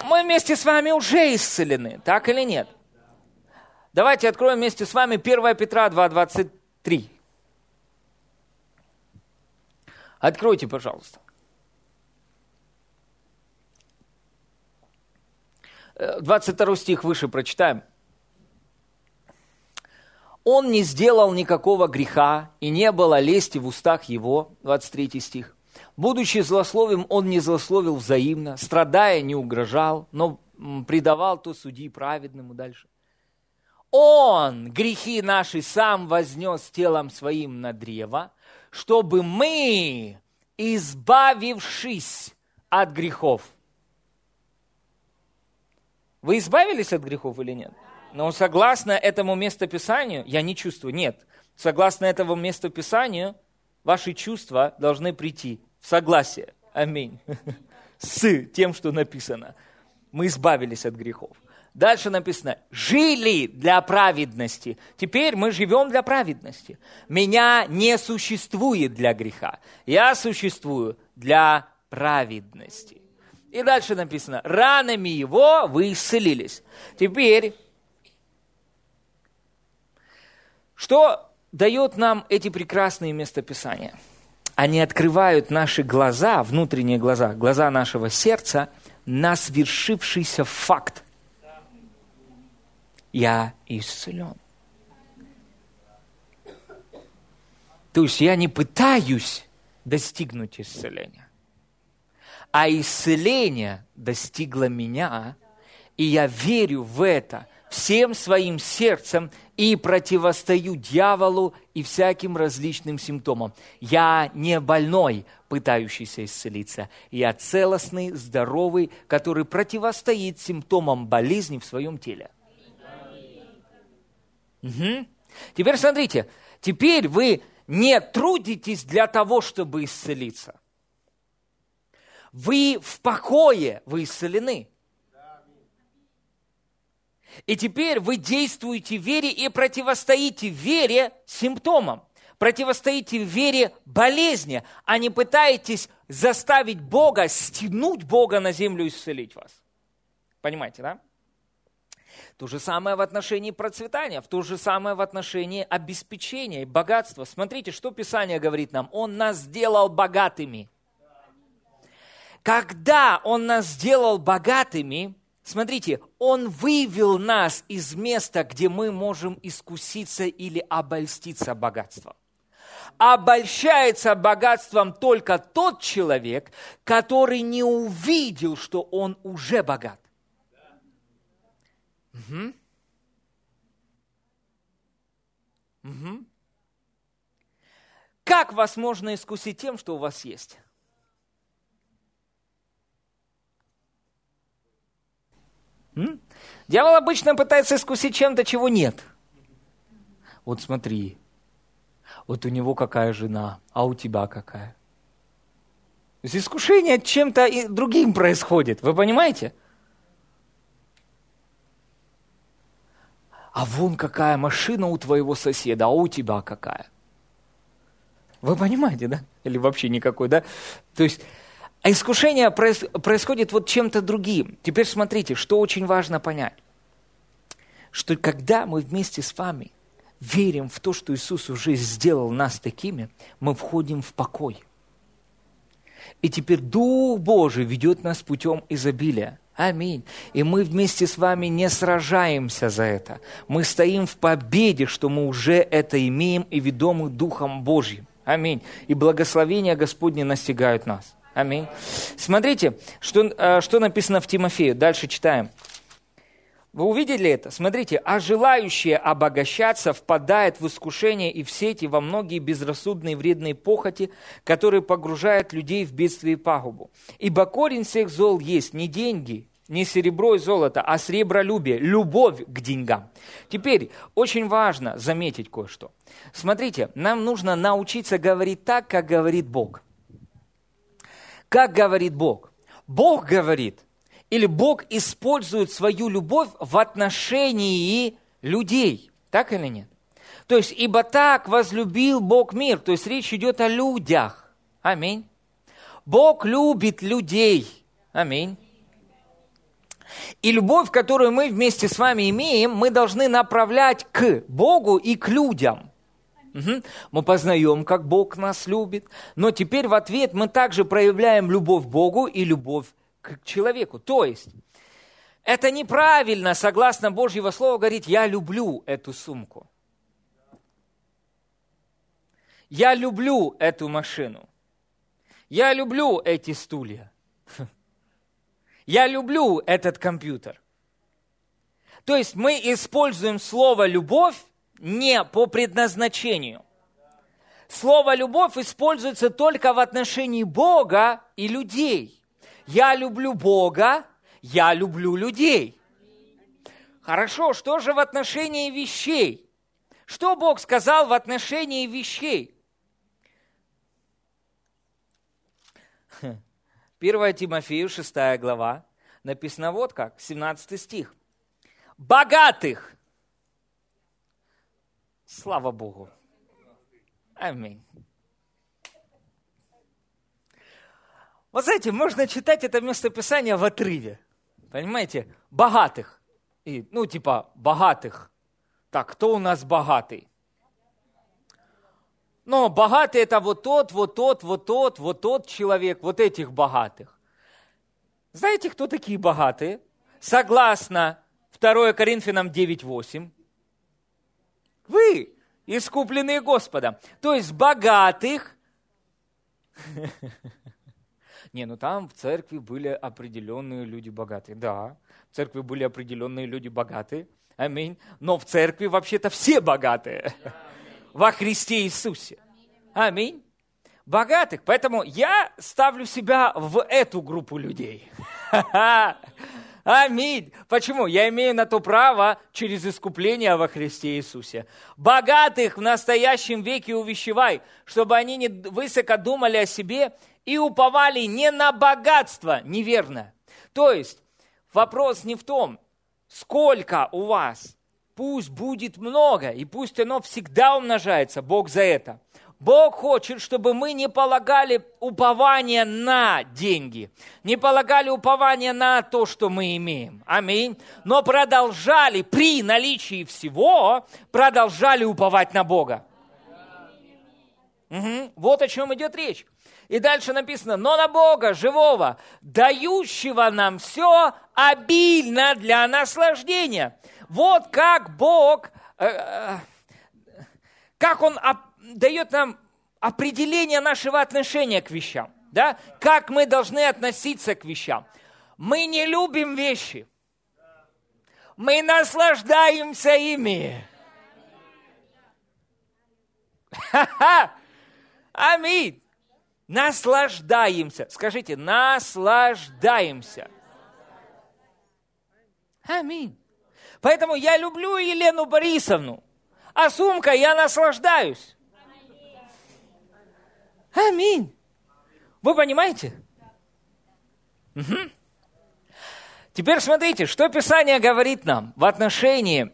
Мы вместе с вами уже исцелены, так или нет? Давайте откроем вместе с вами первое Петра два двадцать три. Откройте, пожалуйста. двадцать второй стих выше прочитаем. «Он не сделал никакого греха, и не было лести в устах его». двадцать третий стих. «Будучи злословим, он не злословил взаимно, страдая, не угрожал, но предавал то судьи праведному». Дальше. «Он грехи наши сам вознес телом своим на древо, чтобы мы, избавившись от грехов». Вы избавились от грехов или нет? Но согласно этому местописанию, я не чувствую, нет. Согласно этому местописанию, ваши чувства должны прийти в согласие, аминь, с тем, что написано. Мы избавились от грехов. Дальше написано, жили для праведности. Теперь мы живем для праведности. Меня не существует для греха. Я существую для праведности. И дальше написано, ранами его вы исцелились. Теперь... Что дает нам эти прекрасные местописания? Они открывают наши глаза, внутренние глаза, глаза нашего сердца на свершившийся факт. Я исцелен. То есть я не пытаюсь достигнуть исцеления, а исцеление достигло меня, и я верю в это всем своим сердцем и противостою дьяволу и всяким различным симптомам. Я не больной, пытающийся исцелиться. Я целостный, здоровый, который противостоит симптомам болезни в своем теле. Угу. Теперь смотрите, теперь вы не трудитесь для того, чтобы исцелиться. Вы в покое, вы исцелены. И теперь вы действуете в вере и противостоите вере симптомам, противостоите вере болезни, а не пытаетесь заставить Бога, стянуть Бога на землю и исцелить вас. Понимаете, да? То же самое в отношении процветания, то же самое в отношении обеспечения и богатства. Смотрите, что Писание говорит нам. Он нас сделал богатыми. Когда Он нас сделал богатыми... Смотрите, Он вывел нас из места, где мы можем искуситься или обольститься богатством. Обольщается богатством только тот человек, который не увидел, что он уже богат. Угу. Угу. Как вас можно искусить тем, что у вас есть? М? Дьявол обычно пытается искусить чем-то, чего нет. Вот смотри, вот у него какая жена, а у тебя какая. То есть искушение чем-то другим происходит, вы понимаете? А вон какая машина у твоего соседа, а у тебя какая. Вы понимаете, да? Или вообще никакой, да? То есть искушение происходит вот чем-то другим. Теперь смотрите, что очень важно понять. Что когда мы вместе с вами верим в то, что Иисус уже сделал нас такими, мы входим в покой. И теперь Дух Божий ведет нас путем изобилия. Аминь. И мы вместе с вами не сражаемся за это. Мы стоим в победе, что мы уже это имеем и ведомы Духом Божьим. Аминь. И благословения Господни настигают нас. Аминь. Смотрите, что, что написано в Тимофею. Дальше читаем. Вы увидели это? Смотрите. «А желающие обогащаться впадают в искушение и в сети во многие безрассудные вредные похоти, которые погружают людей в бедствие и пагубу. Ибо корень всех зол есть не деньги». Не серебро и золото, а сребролюбие, любовь к деньгам. Теперь очень важно заметить кое-что. Смотрите, нам нужно научиться говорить так, как говорит Бог. Как говорит Бог? Бог говорит, или Бог использует свою любовь в отношении людей. Так или нет? То есть, ибо так возлюбил Бог мир. То есть, речь идет о людях. Аминь. Бог любит людей. Аминь. И любовь, которую мы вместе с вами имеем, мы должны направлять к Богу и к людям. Угу. Мы познаем, как Бог нас любит, но теперь в ответ мы также проявляем любовь к Богу и любовь к человеку. То есть это неправильно, согласно Божьего Слова, говорить «я люблю эту сумку», «я люблю эту машину», «я люблю эти стулья». Я люблю этот компьютер. То есть мы используем слово «любовь» не по предназначению. Слово «любовь» используется только в отношении Бога и людей. Я люблю Бога, я люблю людей. Хорошо, что же в отношении вещей? Что Бог сказал в отношении вещей? первое Тимофею, шестая глава, написано вот как, семнадцатый стих. Богатых! Слава Богу! Аминь. Вот знаете, можно читать это местописание в отрыве. Понимаете? Богатых. И, ну, типа, богатых. Так, кто у нас богатый? Но богатый – это вот тот, вот тот, вот тот, вот тот человек, вот этих богатых. Знаете, кто такие богатые? Согласно второе Коринфянам девять восемь, вы искупленные Господом. То есть богатых... Не, ну там в церкви были определенные люди богатые. Да, в церкви были определенные люди богатые. Аминь. Но в церкви вообще-то все богатые. Во Христе Иисусе. Аминь. Богатых. Поэтому я ставлю себя в эту группу людей. Аминь. Почему? Я имею на то право через искупление во Христе Иисусе. Богатых в настоящем веке увещевай, чтобы они не высоко думали о себе и уповали не на богатство неверное. То есть вопрос не в том, сколько у вас. Пусть будет много, и пусть оно всегда умножается. Бог за это. Бог хочет, чтобы мы не полагали упование на деньги, не полагали упование на то, что мы имеем. Аминь. Но продолжали при наличии всего, продолжали уповать на Бога. Угу. Вот о чем идет речь. И дальше написано, но на Бога живого, дающего нам все обильно для наслаждения. Вот как Бог, как Он дает нам определение нашего отношения к вещам, да? Как мы должны относиться к вещам. Мы не любим вещи, мы наслаждаемся ими. Ха-ха! Аминь! Наслаждаемся. Скажите, наслаждаемся. Аминь. Поэтому я люблю Елену Борисовну, а сумкой я наслаждаюсь. Аминь. Вы понимаете? Угу. Теперь смотрите, что Писание говорит нам в отношении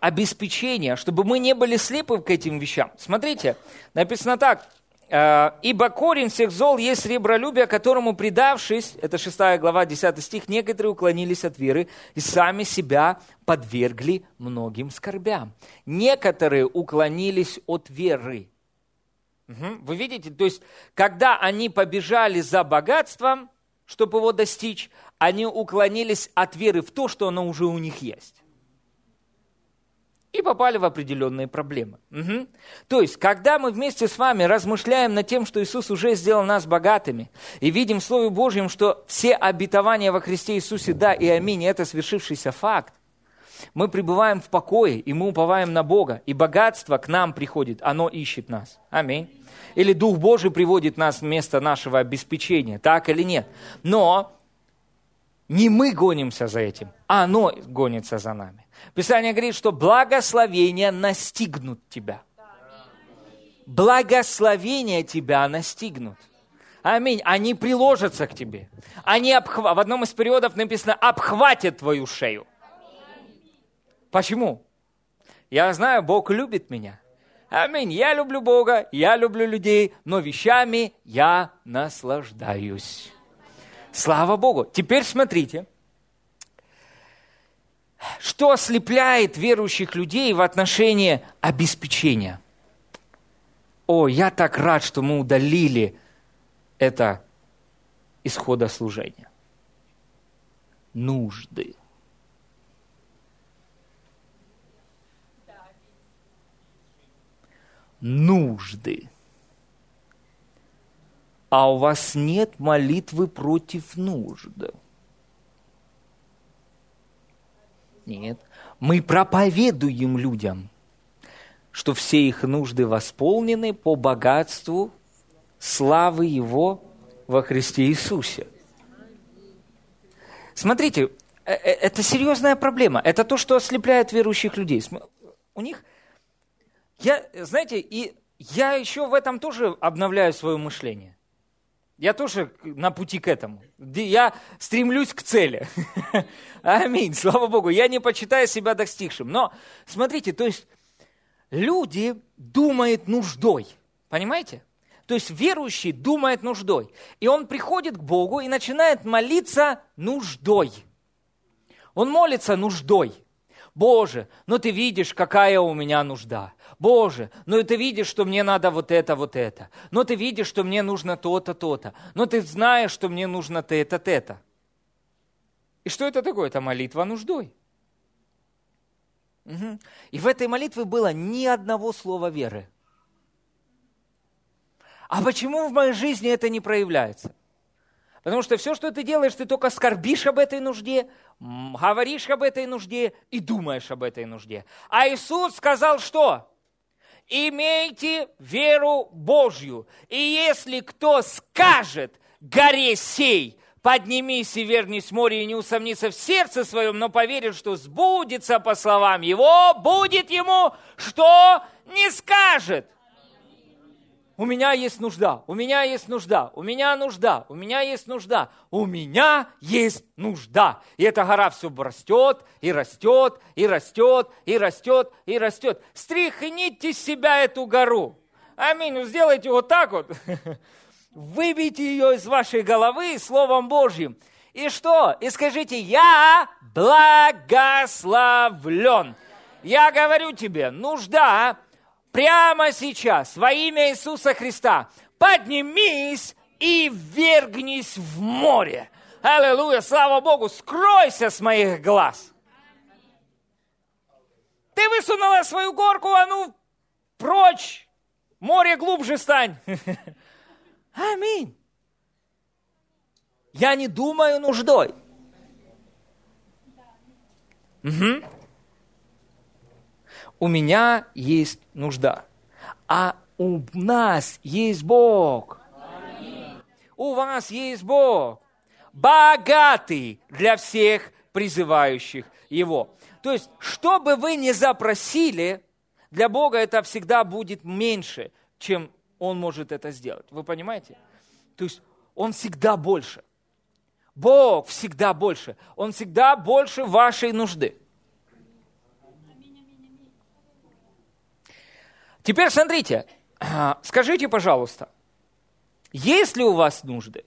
обеспечения, чтобы мы не были слепы к этим вещам. Смотрите, написано так. «Ибо корень всех зол есть сребролюбие, которому, предавшись», это шестая глава, десятый стих, «некоторые уклонились от веры и сами себя подвергли многим скорбям». Некоторые уклонились от веры. Угу. Вы видите, то есть, когда они побежали за богатством, чтобы его достичь, они уклонились от веры в то, что оно уже у них есть. И попали в определенные проблемы. Угу. То есть, когда мы вместе с вами размышляем над тем, что Иисус уже сделал нас богатыми, и видим в Слове Божьем, что все обетования во Христе Иисусе, да и аминь, это свершившийся факт, мы пребываем в покое, и мы уповаем на Бога, и богатство к нам приходит, оно ищет нас. Аминь. Или Дух Божий приводит нас вместо нашего обеспечения, так или нет. Но не мы гонимся за этим, а оно гонится за нами. Писание говорит, что благословения настигнут тебя. Благословения тебя настигнут. Аминь. Они приложатся к тебе. Они обхва... В одном из переводов написано «обхватят твою шею». Почему? Я знаю, Бог любит меня. Аминь. Я люблю Бога, я люблю людей, но вещами я наслаждаюсь. Слава Богу. Теперь смотрите, что ослепляет верующих людей в отношении обеспечения. О, я так рад, что мы удалили это из хода служения. Нужды. Нужды. А у вас нет молитвы против нужды. Нет. Мы проповедуем людям, что все их нужды восполнены по богатству славы Его во Христе Иисусе. Смотрите, это серьезная проблема. Это то, что ослепляет верующих людей. У них... Я, знаете, и я еще в этом тоже обновляю свое мышление. Я тоже на пути к этому. Я стремлюсь к цели. Аминь, слава Богу. Я не почитаю себя достигшим. Но смотрите, то есть люди думают нуждой. Понимаете? То есть верующий думает нуждой. И он приходит к Богу и начинает молиться нуждой. Он молится нуждой. Боже, ну ты видишь, какая у меня нужда. Боже, ну ты видишь, что мне надо вот это, вот это. Ну ты видишь, что мне нужно то-то, то-то. Ну ты знаешь, что мне нужно это, это. И что это такое? Это молитва нуждой. Угу. И в этой молитве было ни одного слова веры. А почему в моей жизни это не проявляется? Потому что все, что ты делаешь, ты только скорбишь об этой нужде, говоришь об этой нужде и думаешь об этой нужде. А Иисус сказал что? «Имейте веру Божью, и если кто скажет горе сей, поднимись и вернись в море, и не усомнится в сердце своем, но поверит, что сбудется по словам его, будет ему, что не скажет». У меня есть нужда, у меня есть нужда, у меня нужда, у меня есть нужда, у меня есть нужда. И эта гора все растет, и растет, и растет, и растет, и растет. Стряхните с себя эту гору. Аминь. Ну, сделайте вот так вот. Выбейте ее из вашей головы Словом Божьим. И что? И скажите, я благословлен. Я говорю тебе, нужда... Прямо сейчас, во имя Иисуса Христа, поднимись и ввергнись в море. Аллилуйя, слава Богу, скройся с моих глаз. Ты высунула свою горку, а ну прочь, море глубже стань. Аминь. Я не думаю нуждой. Угу. У меня есть нужда, а у нас есть Бог. Аминь. У вас есть Бог, богатый для всех призывающих Его. То есть, что бы вы ни запросили, для Бога это всегда будет меньше, чем Он может это сделать. Вы понимаете? То есть, Он всегда больше. Бог всегда больше. Он всегда больше вашей нужды. Теперь смотрите, скажите, пожалуйста, есть ли у вас нужды?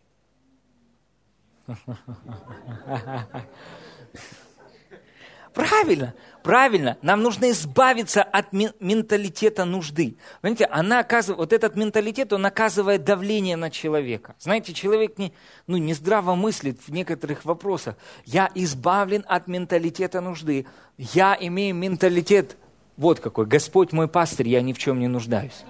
Правильно, правильно. Нам нужно избавиться от менталитета нужды. Знаете, она оказывает, вот этот менталитет, он оказывает давление на человека. Знаете, человек не, ну, не здраво мыслит в некоторых вопросах. Я избавлен от менталитета нужды. Я имею менталитет, вот какой, Господь мой пастырь, я ни в чем не нуждаюсь.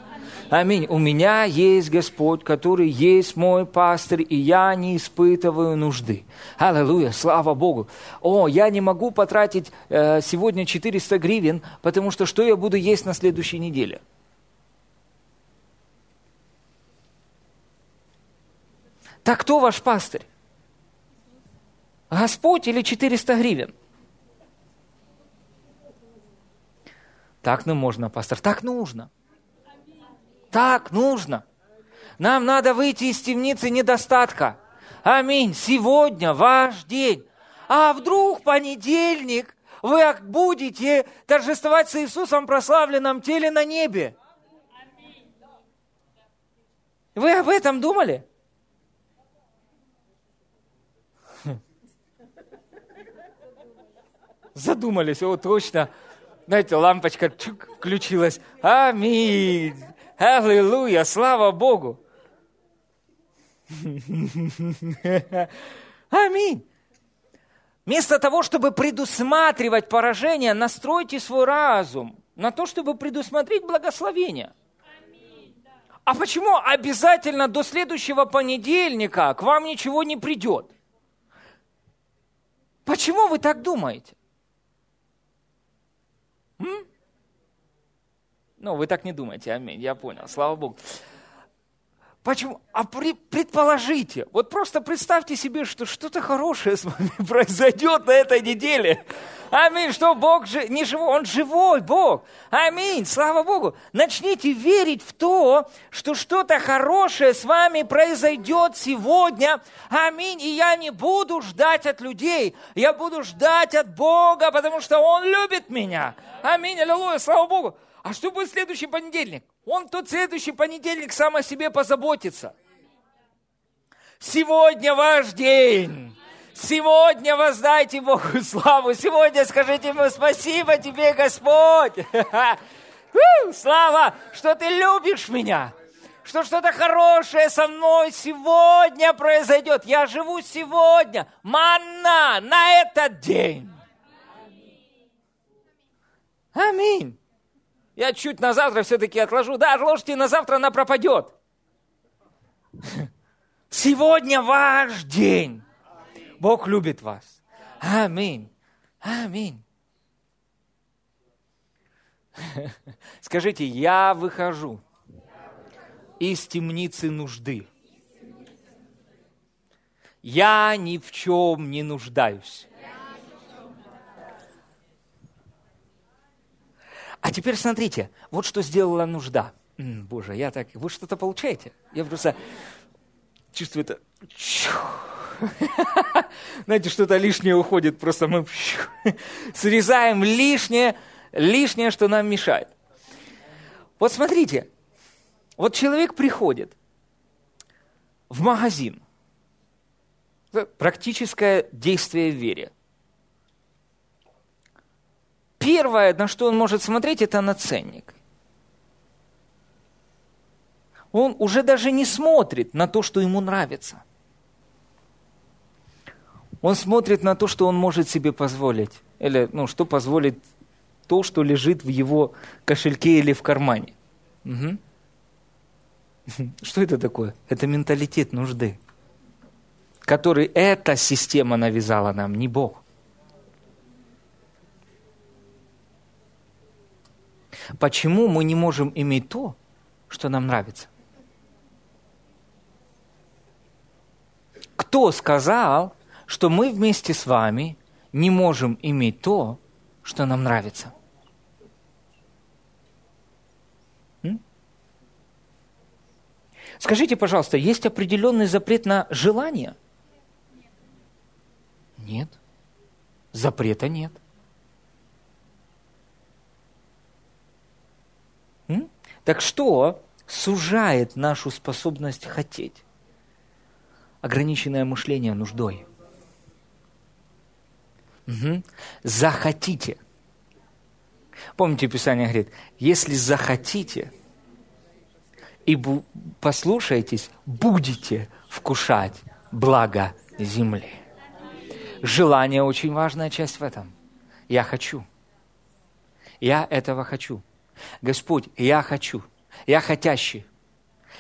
Аминь. У меня есть Господь, который есть мой пастырь, и я не испытываю нужды. Аллилуйя, слава Богу. О, я не могу потратить э, сегодня четыреста гривен, потому что что я буду есть на следующей неделе? Так кто ваш пастырь? Господь или четыреста гривен? Так ну можно, пастор, так нужно. Так нужно. Нам надо выйти из темницы недостатка. Аминь. Сегодня ваш день. А вдруг понедельник вы будете торжествовать с Иисусом в прославленном теле на небе? Вы об этом думали? Задумались. О, точно. Знаете, лампочка чук, включилась. Аминь. Аллилуйя, слава Богу! Аминь! Вместо того, чтобы предусматривать поражение, настройте свой разум на то, чтобы предусмотреть благословение. Аминь, да. А почему обязательно до следующего понедельника к вам ничего не придет? Почему вы так думаете? М? Ну, вы так не думаете, аминь, я понял, слава Богу. Почему? А при, предположите, вот просто представьте себе, что что-то хорошее с вами произойдет на этой неделе. Аминь, что Бог же, не живой, Он живой Бог. Аминь, слава Богу. Начните верить в то, что что-то хорошее с вами произойдет сегодня. Аминь, и я не буду ждать от людей, я буду ждать от Бога, потому что Он любит меня. Аминь, аллилуйя, слава Богу. А что будет в следующий понедельник? Он в тот следующий понедельник сам о себе позаботится. Сегодня ваш день. Сегодня воздайте Богу славу. Сегодня скажите Ему спасибо тебе, Господь. Слава, что ты любишь меня. Что что-то хорошее со мной сегодня произойдет. Я живу сегодня. Манна на этот день. Аминь. Я чуть на завтра все-таки отложу. Да, отложите на завтра, она пропадет. Сегодня ваш день. Бог любит вас. Аминь. Аминь. Скажите, я выхожу из темницы нужды. Я ни в чем не нуждаюсь. А теперь смотрите, вот что сделала нужда. М-м, Боже, я так... Вы что-то получаете? Я просто чувствую это... Знаете, что-то лишнее уходит, просто мы срезаем лишнее, лишнее, что нам мешает. Вот смотрите, вот человек приходит в магазин. Практическое действие в вере. Первое, на что он может смотреть, это на ценник. Он уже даже не смотрит на то, что ему нравится. Он смотрит на то, что он может себе позволить. Или, ну, что позволит то, что лежит в его кошельке или в кармане. Угу. Что это такое? Это менталитет нужды, который эта система навязала нам, не Бог. Почему мы не можем иметь то, что нам нравится? Кто сказал, что мы вместе с вами не можем иметь то, что нам нравится. М? Скажите, пожалуйста, есть определенный запрет на желание? Нет. Запрета нет. М? Так что сужает нашу способность хотеть? Ограниченное мышление нуждой. Угу. Захотите. Помните, Писание говорит, если захотите и бу- послушаетесь, будете вкушать благо земли. Желание – очень важная часть в этом. Я хочу. Я этого хочу. Господь, я хочу. Я хотящий.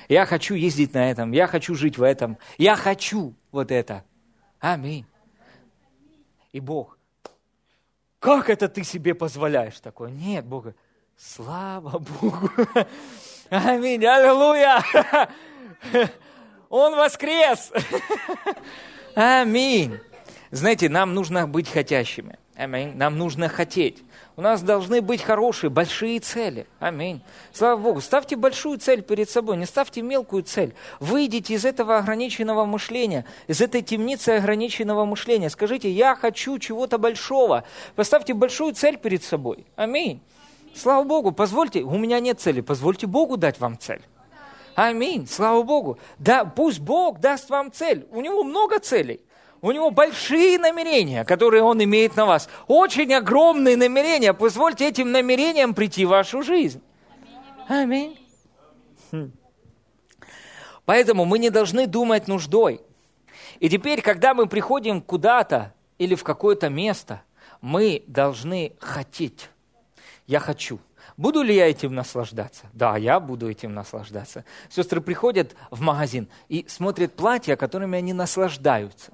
Я хочу ездить на этом. Я хочу жить в этом. Я хочу вот это. Аминь. И Бог, как это ты себе позволяешь такое? Нет, Бог, слава Богу. Аминь, аллилуйя. Он воскрес. Аминь. Знаете, нам нужно быть хотящими. Аминь. Нам нужно хотеть. У нас должны быть хорошие, большие цели. Аминь. Слава Богу. Ставьте большую цель перед собой, не ставьте мелкую цель. Выйдите из этого ограниченного мышления, из этой темницы ограниченного мышления. Скажите, я хочу чего-то большого. Поставьте большую цель перед собой. Аминь. Аминь. Слава Богу. Позвольте, у меня нет цели, позвольте Богу дать вам цель. Аминь. Слава Богу. Да, пусть Бог даст вам цель. У него много целей. У него большие намерения, которые он имеет на вас. Очень огромные намерения. Позвольте этим намерениям прийти в вашу жизнь. Аминь. Аминь. Поэтому мы не должны думать нуждой. И теперь, когда мы приходим куда-то или в какое-то место, мы должны хотеть. Я хочу. Буду ли я этим наслаждаться? Да, я буду этим наслаждаться. Сестры приходят в магазин и смотрят платья, которыми они наслаждаются.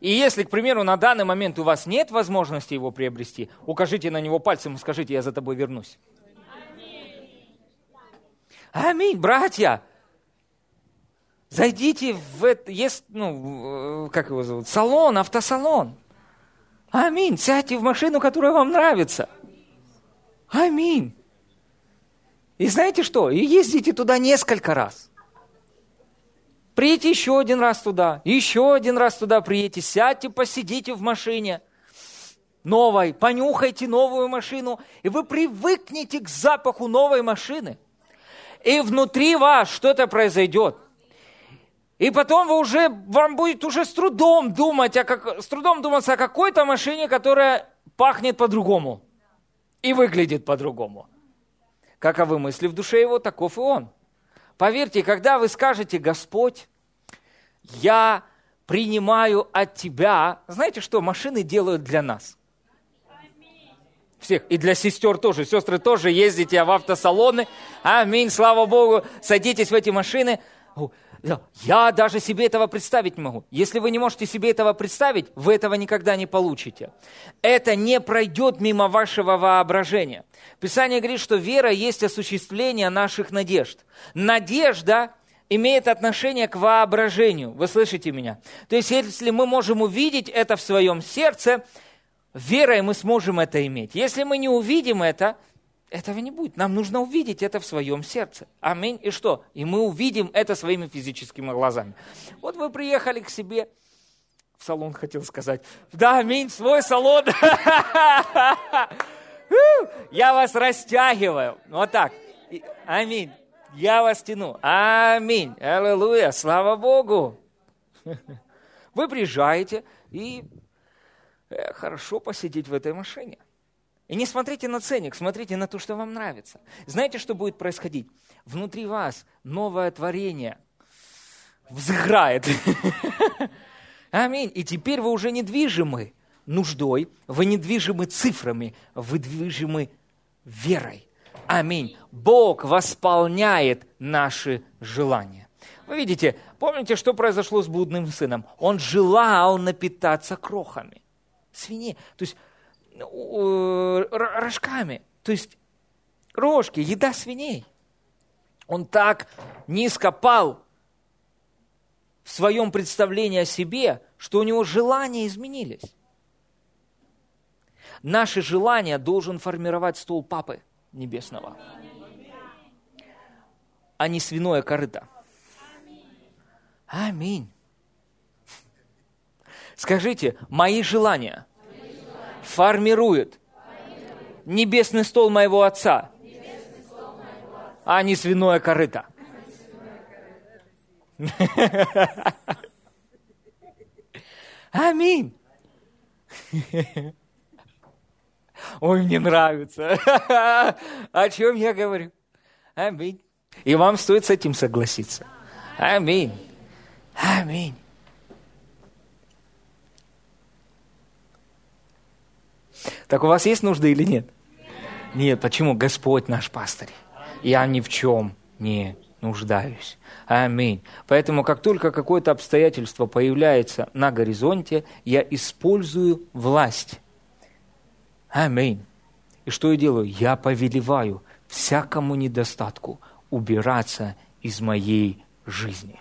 И если, к примеру, на данный момент у вас нет возможности его приобрести, укажите на него пальцем и скажите, я за тобой вернусь. Аминь. Аминь, братья. Зайдите в это, есть, ну, как его зовут, салон, автосалон. Аминь. Сядьте в машину, которая вам нравится. Аминь. И знаете что? И ездите туда несколько раз. Приедьте еще один раз туда, еще один раз туда приедьте, сядьте, посидите в машине новой, понюхайте новую машину, и вы привыкнете к запаху новой машины, и внутри вас что-то произойдет. И потом вы уже, вам будет уже с трудом думать, о как, с трудом думаться о какой-то машине, которая пахнет по-другому и выглядит по-другому. Каковы мысли в душе его, таков и он. Поверьте, когда вы скажете, Господь, я принимаю от Тебя, знаете что, машины делают для нас. Всех. И для сестер тоже. Сестры тоже ездите в автосалоны. Аминь, слава Богу. Садитесь в эти машины. Я даже себе этого представить не могу. Если вы не можете себе этого представить, вы этого никогда не получите. Это не пройдет мимо вашего воображения. Писание говорит, что вера есть осуществление наших надежд. Надежда имеет отношение к воображению. Вы слышите меня? То есть, если мы можем увидеть это в своем сердце, верой мы сможем это иметь. Если мы не увидим это, этого не будет. Нам нужно увидеть это в своем сердце. Аминь. И что? И мы увидим это своими физическими глазами. Вот вы приехали к себе в салон, хотел сказать. Да, аминь, свой салон. Я вас растягиваю. Вот так. Аминь. Я вас тяну. Аминь. Аллилуйя. Слава Богу. Вы приезжаете и хорошо посидеть в этой машине. И не смотрите на ценник, смотрите на то, что вам нравится. Знаете, что будет происходить? Внутри вас новое творение взыграет. Аминь. И теперь вы уже не движимы нуждой, вы не движимы цифрами, вы движимы верой. Аминь. Бог восполняет наши желания. Вы видите, помните, что произошло с блудным сыном? Он желал напитаться крохами. Свиней. То есть рожками, то есть рожки, еда свиней. Он так низко пал в своем представлении о себе, что у него желания изменились. Наши желания должен формировать стол Папы Небесного, а не свиное корыто. Аминь. Скажите, мои желания, мои желания формируют, формируют небесный стол моего Отца, стол моего Отца, а не свиное корыто. Аминь. Ой, мне нравится. О чем я говорю? Аминь. И вам стоит с этим согласиться. Аминь. Аминь. Так у вас есть нужда или нет? Нет, почему? Господь наш пастырь. Я ни в чем не нуждаюсь. Аминь. Поэтому, как только какое-то обстоятельство появляется на горизонте, я использую власть. Аминь. И что я делаю? Я повелеваю всякому недостатку убираться из моей жизни.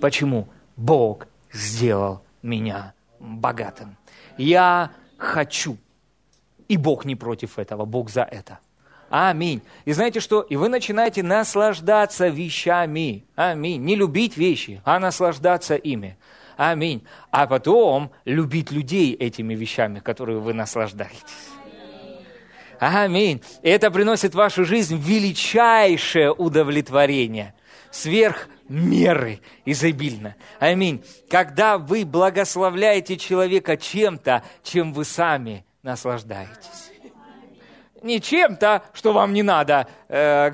Почему? Бог сделал меня богатым. Я хочу. И Бог не против этого, Бог за это. Аминь. И знаете что? И вы начинаете наслаждаться вещами. Аминь. Не любить вещи, а наслаждаться ими. Аминь. А потом любить людей этими вещами, которые вы наслаждаетесь. Аминь. И это приносит в вашу жизнь величайшее удовлетворение. Сверх меры изобильно. Аминь. Когда вы благословляете человека чем-то, чем вы сами наслаждаетесь. Не чем-то, что вам не надо, а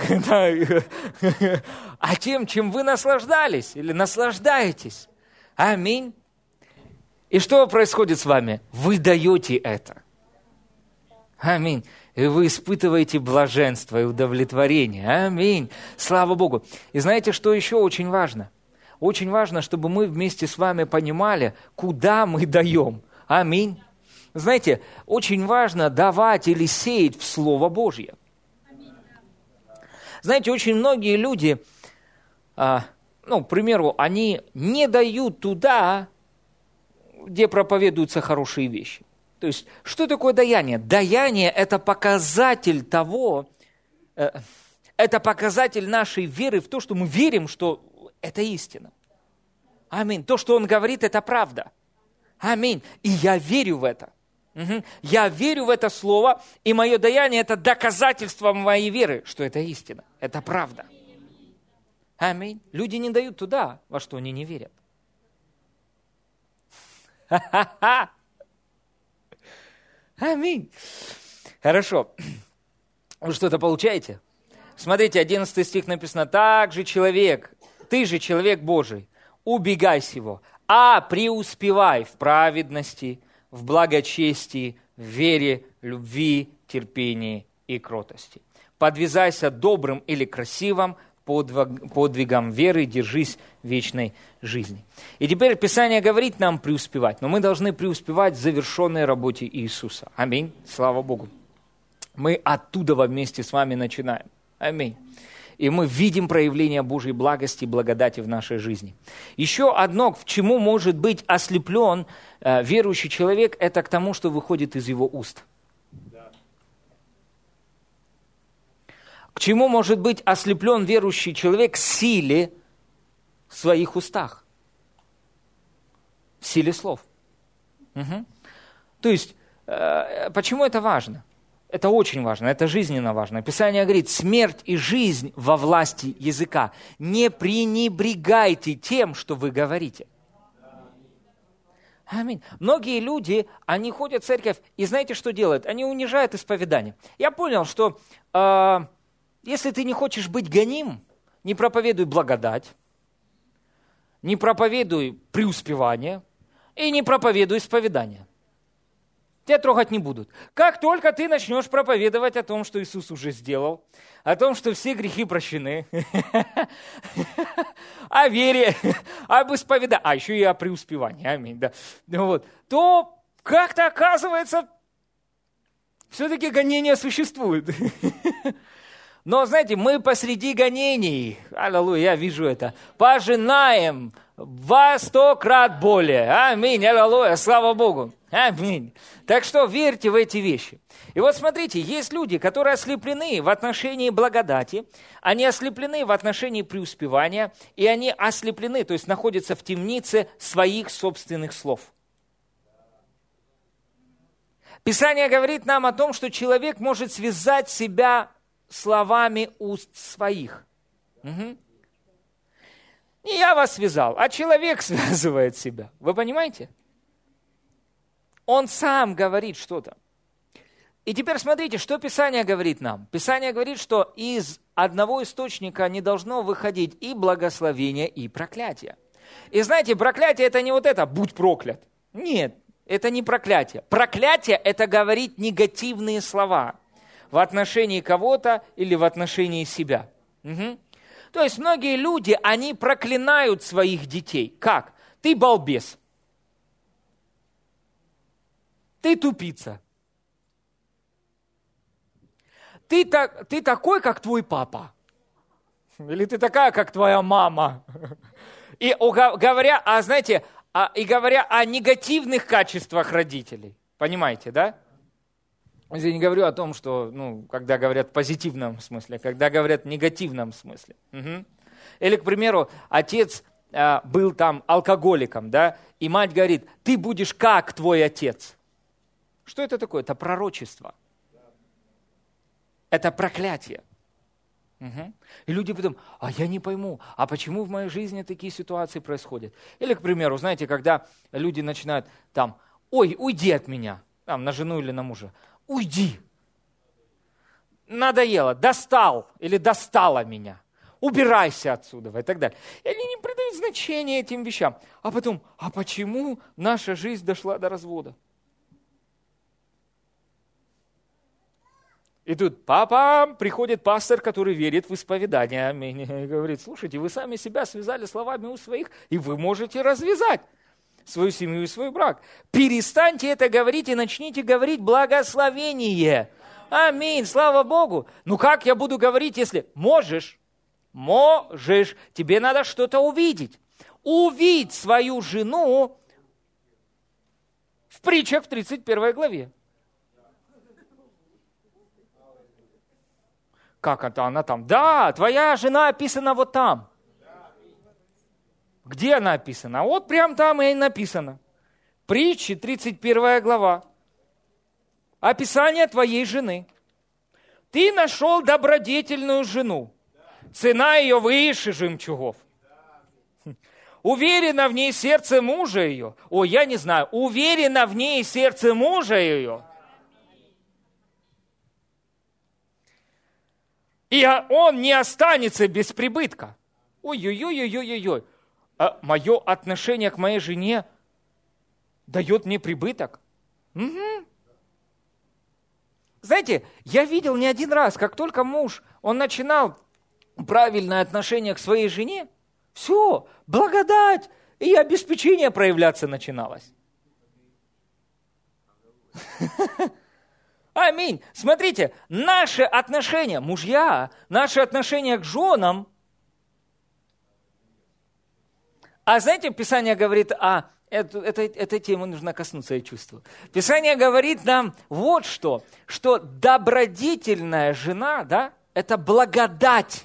тем, чем вы наслаждались или наслаждаетесь. Аминь. И что происходит с вами? Вы даете это. Аминь. И вы испытываете блаженство и удовлетворение. Аминь. Слава Богу. И знаете, что еще очень важно? Очень важно, чтобы мы вместе с вами понимали, куда мы даем. Аминь. Знаете, очень важно давать или сеять в Слово Божье. Знаете, очень многие люди, ну, к примеру, они не дают туда, где проповедуются хорошие вещи. То есть, что такое даяние? Даяние – это показатель того, э, это показатель нашей веры в то, что мы верим, что это истина. Аминь. То, что он говорит, это правда. Аминь. И я верю в это. Угу. Я верю в это слово, и мое даяние – это доказательство моей веры, что это истина, это правда. Аминь. Люди не дают туда, во что они не верят. Ха-ха-ха! Аминь. Хорошо. Вы что-то получаете? Смотрите, одиннадцатый стих написано. «Так же человек, ты же человек Божий, убегай сего, а преуспевай в праведности, в благочестии, в вере, любви, терпении и кротости. Подвязайся добрым или красивым подвигом веры, держись вечной жизни». И теперь Писание говорит нам преуспевать, но мы должны преуспевать в завершенной работе Иисуса. Аминь. Слава Богу. Мы оттуда вместе с вами начинаем. Аминь. И мы видим проявление Божьей благости и благодати в нашей жизни. Еще одно, к чему может быть ослеплен э, верующий человек, это к тому, что выходит из его уст. К чему может быть ослеплен верующий человек? К силе в своих устах. В силе слов. Угу. То есть, э, почему это важно? Это очень важно, это жизненно важно. Писание говорит, смерть и жизнь во власти языка. Не пренебрегайте тем, что вы говорите. Аминь. Многие люди, они ходят в церковь, и знаете, что делают? Они унижают исповедание. Я понял, что... Э, Если ты не хочешь быть гоним, не проповедуй благодать, не проповедуй преуспевание и не проповедуй исповедание. Тебя трогать не будут. Как только ты начнешь проповедовать о том, что Иисус уже сделал, о том, что все грехи прощены, о вере, об исповедании, а еще и о преуспевании, аминь, да, то как-то оказывается, все-таки гонения существуют. Но, знаете, мы посреди гонений, аллилуйя, я вижу это, пожинаем во сто крат более. Аминь, аллилуйя, слава Богу. Аминь. Так что верьте в эти вещи. И вот смотрите, есть люди, которые ослеплены в отношении благодати, они ослеплены в отношении преуспевания, и они ослеплены, то есть находятся в темнице своих собственных слов. Писание говорит нам о том, что человек может связать себя словами уст своих. Угу. Не я вас связал, а человек связывает себя. Вы понимаете? Он сам говорит что-то. И теперь смотрите, что Писание говорит нам. Писание говорит, что из одного источника не должно выходить и благословение, и проклятие. И знаете, проклятие – это не вот это «будь проклят». Нет, это не проклятие. Проклятие – это говорить негативные слова в отношении кого-то или в отношении себя. Угу. То есть многие люди, они проклинают своих детей. Как? Ты балбес. Ты тупица. Ты, так, ты такой, как твой папа. Или ты такая, как твоя мама. И говоря, а, знаете, и говоря о негативных качествах родителей. Понимаете, да? Я не говорю о том, что, ну, когда говорят в позитивном смысле, когда говорят в негативном смысле. Угу. Или, к примеру, отец э, был там алкоголиком, да, и мать говорит, ты будешь как твой отец. Что это такое? Это пророчество. Это проклятие. Угу. И люди потом, а я не пойму, а почему в моей жизни такие ситуации происходят? Или, к примеру, знаете, когда люди начинают там, ой, уйди от меня, там, на жену или на мужа. Уйди. Надоело, достал или достала меня. Убирайся отсюда и так далее. И они не придают значения этим вещам. А потом, а почему наша жизнь дошла до развода? И тут папа, приходит пастор, который верит в исповедание. И говорит, слушайте, вы сами себя связали словами у своих, и вы можете развязать свою семью и свой брак. Перестаньте это говорить и начните говорить благословение. Аминь, слава Богу. Ну как я буду говорить, если можешь, можешь, тебе надо что-то увидеть. Увидь свою жену в притчах в тридцать первой главе. Как это она там? Да, твоя жена описана вот там. Где она описана? Вот прям там и написано. Притчи, тридцать первая глава. Описание твоей жены. Ты нашел добродетельную жену. Цена ее выше жемчугов. Уверена в ней сердце мужа ее. О, я не знаю. Уверена в ней сердце мужа ее. И он не останется без прибытка. Ой-ой-ой-ой-ой-ой. А мое отношение к моей жене дает мне прибыток. Угу. Знаете, я видел не один раз, как только муж, он начинал правильное отношение к своей жене, все, благодать и обеспечение проявляться начиналось. Аминь. Смотрите, наши отношения, мужья, наши отношения к женам. А знаете, Писание говорит, а это, это, этой темы нужно коснуться, я чувствую. Писание говорит нам вот что, что добродетельная жена, да, это благодать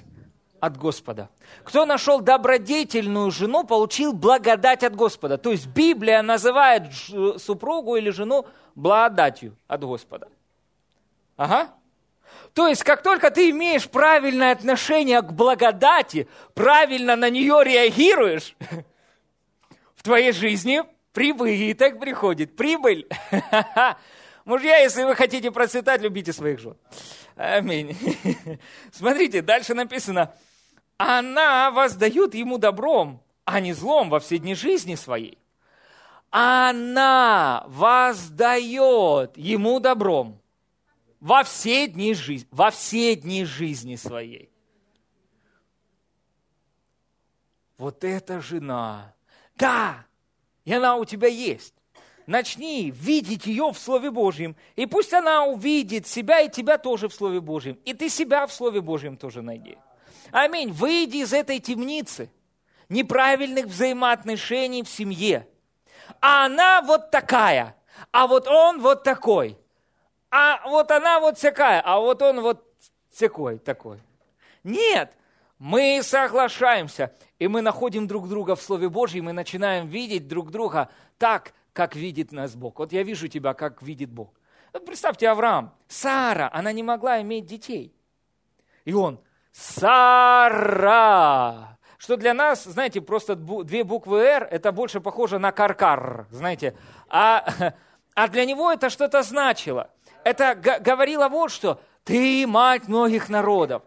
от Господа. Кто нашел добродетельную жену, получил благодать от Господа. То есть Библия называет супругу или жену благодатью от Господа. Ага. То есть, как только ты имеешь правильное отношение к благодати, правильно на нее реагируешь, в твоей жизни прибыток приходит, прибыль. Мужья, если вы хотите процветать, любите своих жен. Аминь. Смотрите, дальше написано. Она воздает ему добром, а не злом во все дни жизни своей. Она воздает ему добром во все дни жизни, во все дни жизни своей. Вот эта жена... Да, и она у тебя есть. Начни видеть ее в Слове Божьем. И пусть она увидит себя и тебя тоже в Слове Божьем. И ты себя в Слове Божьем тоже найди. Аминь. Выйди из этой темницы. неправильных взаимоотношений в семье. А она вот такая, а вот он вот такой, а вот она вот всякая, а вот он вот всякой такой. Нет, мы соглашаемся, и мы находим друг друга в Слове Божьем, и начинаем видеть друг друга так, как видит нас Бог. Вот я вижу тебя, как видит Бог. Вот представьте, Авраам, Сара, она не могла иметь детей. И он, Сара, что для нас, знаете, просто две буквы «Р», это больше похоже на каркар, знаете. А, а для него это что-то значило. Это г- говорило вот что, ты мать многих народов.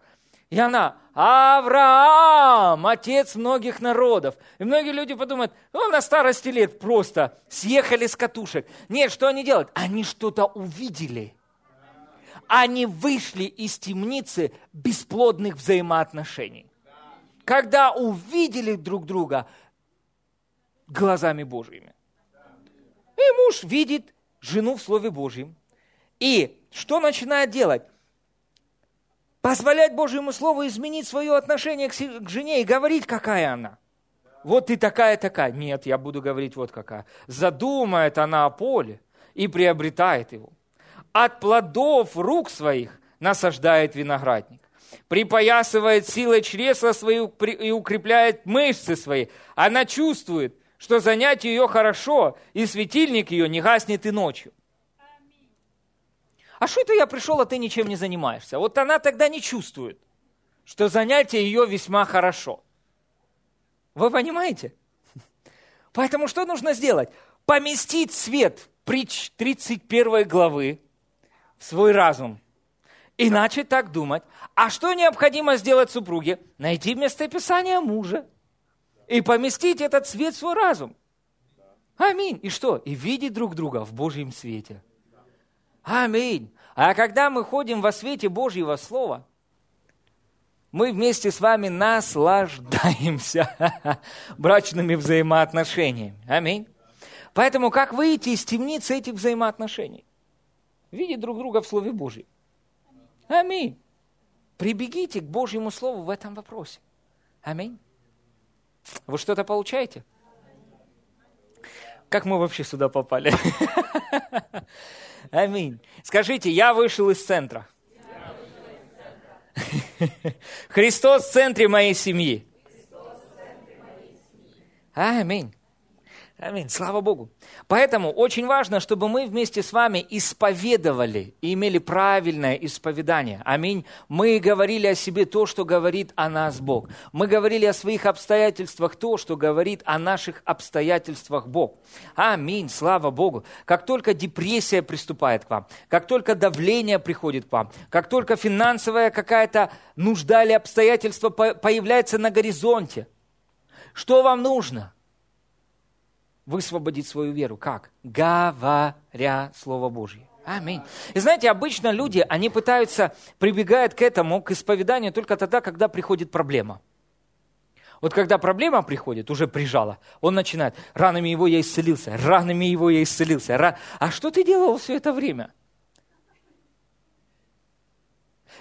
И она, Авраам, отец многих народов. И многие люди подумают, ну, на старости лет просто съехали с катушек. Нет, что они делают? Они что-то увидели. Они вышли из темницы бесплодных взаимоотношений. Когда увидели друг друга глазами Божьими. И муж видит жену в Слове Божьем. И что начинает делать? Позволять Божьему Слову изменить свое отношение к жене и говорить, какая она. Вот ты такая-такая. Нет, я буду говорить, вот какая. Задумает она о поле и приобретает его. От плодов рук своих насаждает виноградник. Припоясывает силой чресла свою и укрепляет мышцы свои. Она чувствует, что занятие ее хорошо, и светильник ее не гаснет и ночью. А что это я пришел, а ты ничем не занимаешься? Вот она тогда не чувствует, что занятие ее весьма хорошо. Вы понимаете? Поэтому что нужно сделать? Поместить свет притч тридцать первой главы в свой разум. И начать так думать. А что необходимо сделать супруге? Найти местописание мужа и поместить этот свет в свой разум. Аминь. И что? И видеть друг друга в Божьем свете. Аминь. А когда мы ходим во свете Божьего Слова, мы вместе с вами наслаждаемся брачными взаимоотношениями. Аминь. Поэтому как выйти из темницы этих взаимоотношений? Видеть друг друга в Слове Божьем. Аминь. Прибегите к Божьему Слову в этом вопросе. Аминь. Вы что-то получаете? Как мы вообще сюда попали? Аминь. Скажите, я вышел из центра. Я вышел из центра. Христос в центре моей семьи. Христос в центре моей семьи. Аминь. Аминь. Слава Богу. Поэтому очень важно, чтобы мы вместе с вами исповедовали и имели правильное исповедание. Аминь. Мы говорили о себе то, что говорит о нас Бог. Мы говорили о своих обстоятельствах то, что говорит о наших обстоятельствах Бог. Аминь. Слава Богу. Как только депрессия приступает к вам, как только давление приходит к вам, как только финансовая какая-то нужда или обстоятельства появляется на горизонте, что вам нужно? Высвободить свою веру. Как? Говоря Слово Божье. Аминь. И знаете, обычно люди, они пытаются, прибегают к этому, к исповеданию только тогда, когда приходит проблема. Вот когда проблема приходит, уже прижала, он начинает, ранами его я исцелился, ранами его я исцелился. Ран... А что ты делал все это время?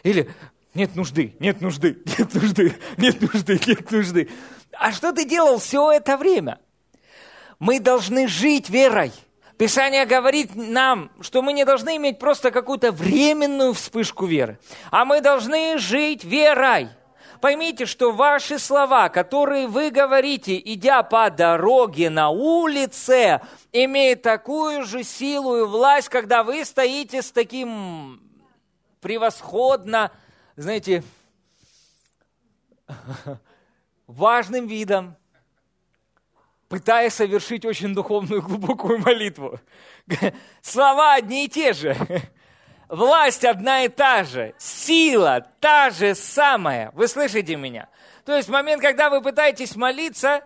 Или нет нужды, нет нужды, нет нужды, нет нужды, нет нужды. А что ты делал все это время? Мы должны жить верой. Писание говорит нам, что мы не должны иметь просто какую-то временную вспышку веры, а мы должны жить верой. Поймите, что ваши слова, которые вы говорите, идя по дороге на улице, имеют такую же силу и власть, когда вы стоите с таким превосходно, знаете, важным видом, пытаясь совершить очень духовную глубокую молитву. Слова одни и те же. Власть одна и та же. Сила та же самая. Вы слышите меня? То есть в момент, когда вы пытаетесь молиться,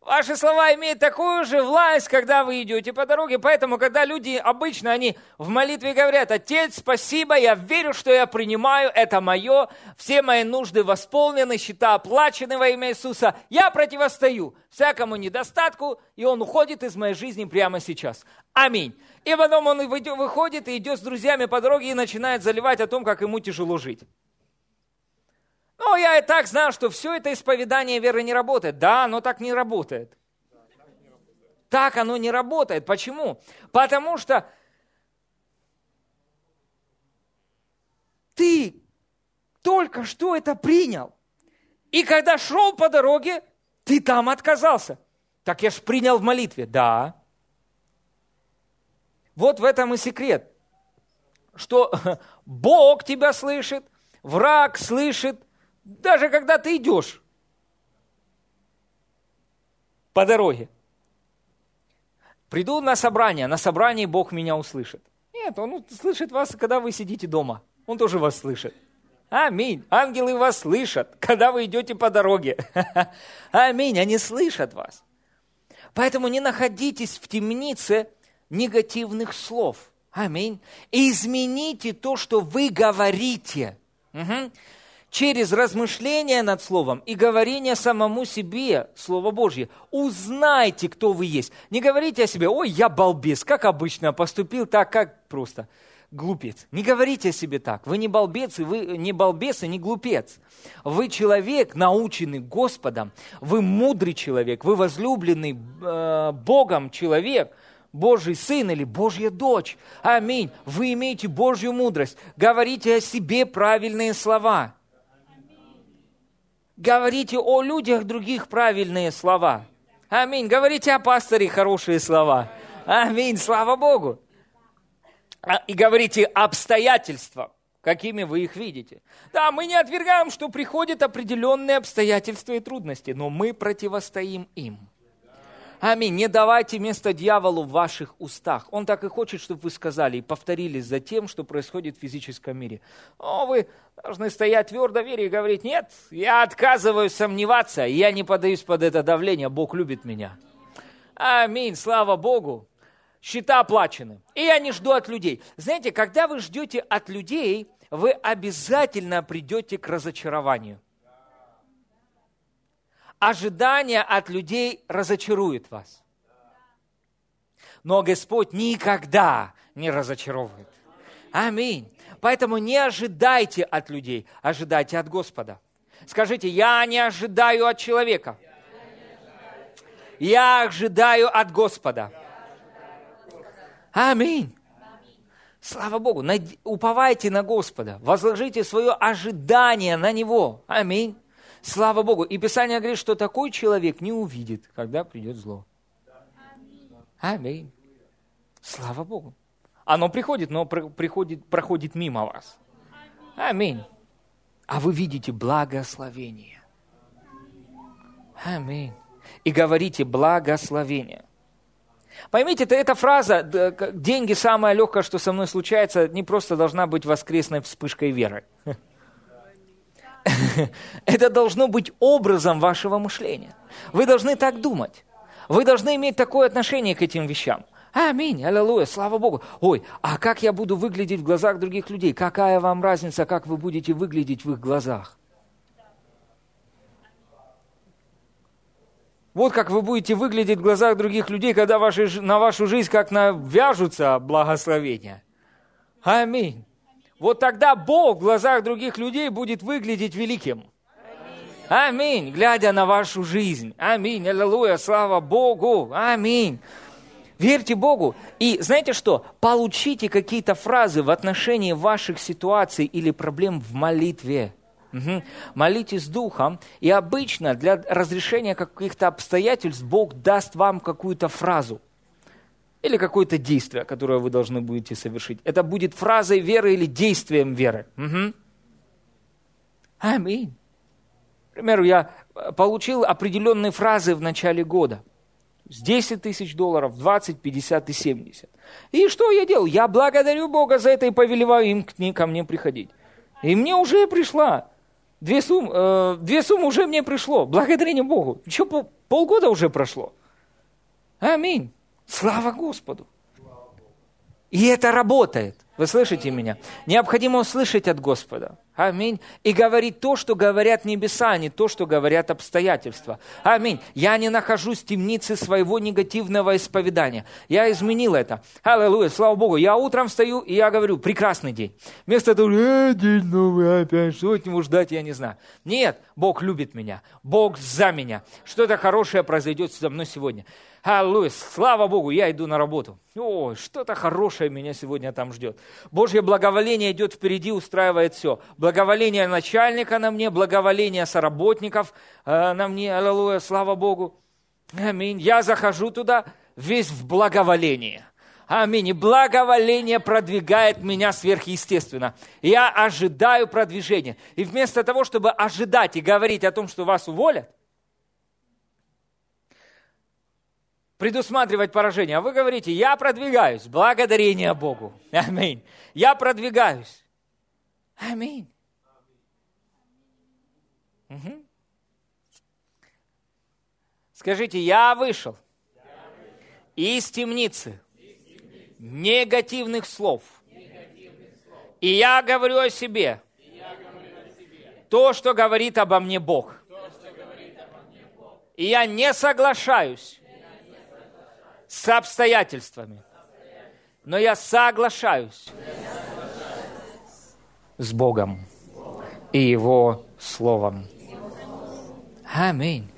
ваши слова имеют такую же власть, когда вы идете по дороге. Поэтому, когда люди обычно, они в молитве говорят, «Отец, спасибо, я верю, что я принимаю, это мое, все мои нужды восполнены, счета оплачены во имя Иисуса, я противостою всякому недостатку, и он уходит из моей жизни прямо сейчас. Аминь». И потом он выходит и идет с друзьями по дороге и начинает заливать о том, как ему тяжело жить. Ну, я и так знал, что все это исповедание веры не работает. Да, оно так не работает. Так оно не работает. Почему? Потому что ты только что это принял. И когда шел по дороге, ты там отказался. Так я ж принял в молитве. Да. Вот в этом и секрет. Что Бог тебя слышит, враг слышит, даже когда ты идешь по дороге. Приду на собрание, на собрании Бог меня услышит. Нет, Он слышит вас, когда вы сидите дома. Он тоже вас слышит. Аминь. Ангелы вас слышат, когда вы идете по дороге. Аминь. Они слышат вас. Поэтому не находитесь в темнице негативных слов. Аминь. И измените то, что вы говорите. Угу. Через размышления над Словом и говорение самому себе Слова Божье. Узнайте, кто вы есть. Не говорите о себе: ой, я балбес, как обычно, поступил так, как просто. Глупец. Не говорите о себе так. Вы не балбец, и вы не балбес и не глупец. Вы человек, наученный Господом. Вы мудрый человек. Вы возлюбленный э, Богом человек. Божий сын или Божья дочь. Аминь. Вы имеете Божью мудрость. Говорите о себе правильные слова. Аминь. Говорите о людях других правильные слова. Аминь. Говорите о пасторе хорошие слова. Аминь. Слава Богу. И говорите обстоятельства, какими вы их видите. Да, мы не отвергаем, что приходят определенные обстоятельства и трудности, но мы противостоим им. Аминь. Не давайте место дьяволу в ваших устах. Он так и хочет, чтобы вы сказали и повторились за тем, что происходит в физическом мире. Но вы должны стоять твердо в вере и говорить: нет, я отказываюсь сомневаться, я не поддаюсь под это давление, Бог любит меня. Аминь. Слава Богу. Счета оплачены. И я не жду от людей. Знаете, когда вы ждете от людей, вы обязательно придете к разочарованию. Ожидание от людей разочарует вас. Но Господь никогда не разочаровывает. Аминь. Поэтому не ожидайте от людей, ожидайте от Господа. Скажите: я не ожидаю от человека. Я ожидаю от Господа. Аминь. Аминь. Слава Богу. Над... Уповайте на Господа. Возложите свое ожидание на Него. Аминь. Слава Богу. И Писание говорит, что такой человек не увидит, когда придет зло. Аминь. Аминь. Слава Богу. Оно приходит, но приходит, проходит мимо вас. Аминь. А вы видите благословение. Аминь. И говорите: благословение. Поймите, эта фраза «деньги – самое легкое, что со мной случается» не просто должна быть воскресной вспышкой веры. Это должно быть образом вашего мышления. Вы должны так думать. Вы должны иметь такое отношение к этим вещам. Аминь, аллилуйя, слава Богу. Ой, а как я буду выглядеть в глазах других людей? Какая вам разница, как вы будете выглядеть в их глазах? Вот как вы будете выглядеть в глазах других людей, когда ваши, на вашу жизнь как навяжутся благословения. Аминь. Вот тогда Бог в глазах других людей будет выглядеть великим. Аминь. Глядя на вашу жизнь. Аминь. Аллилуйя. Слава Богу. Аминь. Верьте Богу. И знаете что? Получите какие-то фразы в отношении ваших ситуаций или проблем в молитве. Угу. Молитесь Духом, и обычно для разрешения каких-то обстоятельств Бог даст вам какую-то фразу или какое-то действие, которое вы должны будете совершить. Это будет фразой веры или действием веры. Угу. Аминь. К примеру, я получил определенные фразы в начале года. С десять тысяч долларов, двадцать, пятьдесят и семьдесят. И что я делал? Я благодарю Бога за это и повелеваю им к ней, ко мне приходить. И мне уже пришла. Две суммы, э, две суммы уже мне пришло. Благодарение Богу. Еще пол, полгода уже прошло. Аминь. Слава Господу. И это работает. Вы слышите меня? Необходимо услышать от Господа. Аминь. И говорить то, что говорят небеса, а не то, что говорят обстоятельства. Аминь. Я не нахожусь в темнице своего негативного исповедания. Я изменил это. Аллилуйя, слава Богу. Я утром встаю, и я говорю, прекрасный день. Вместо того, э, день новый опять, что от него ждать, я не знаю. Нет, Бог любит меня. Бог за меня. Что-то хорошее произойдет со мной сегодня. Аллилуйя, слава Богу, я иду на работу. Ой, что-то хорошее меня сегодня там ждет. Божье благоволение идет впереди, устраивает все. Благоволение начальника на мне, благоволение соработников э, на мне. Аллилуйя, слава Богу. Аминь. Я захожу туда весь в благоволении. Аминь. И благоволение продвигает меня сверхъестественно. Я ожидаю продвижения. И вместо того, чтобы ожидать и говорить о том, что вас уволят, предусматривать поражение. А вы говорите, я продвигаюсь. Благодарение Богу. Аминь. Я продвигаюсь. Аминь. Угу. Скажите, я вышел из темницы негативных слов. И я говорю о себе то, что говорит обо мне Бог. И я не соглашаюсь с обстоятельствами. Но я соглашаюсь с Богом и Его Словом. Аминь.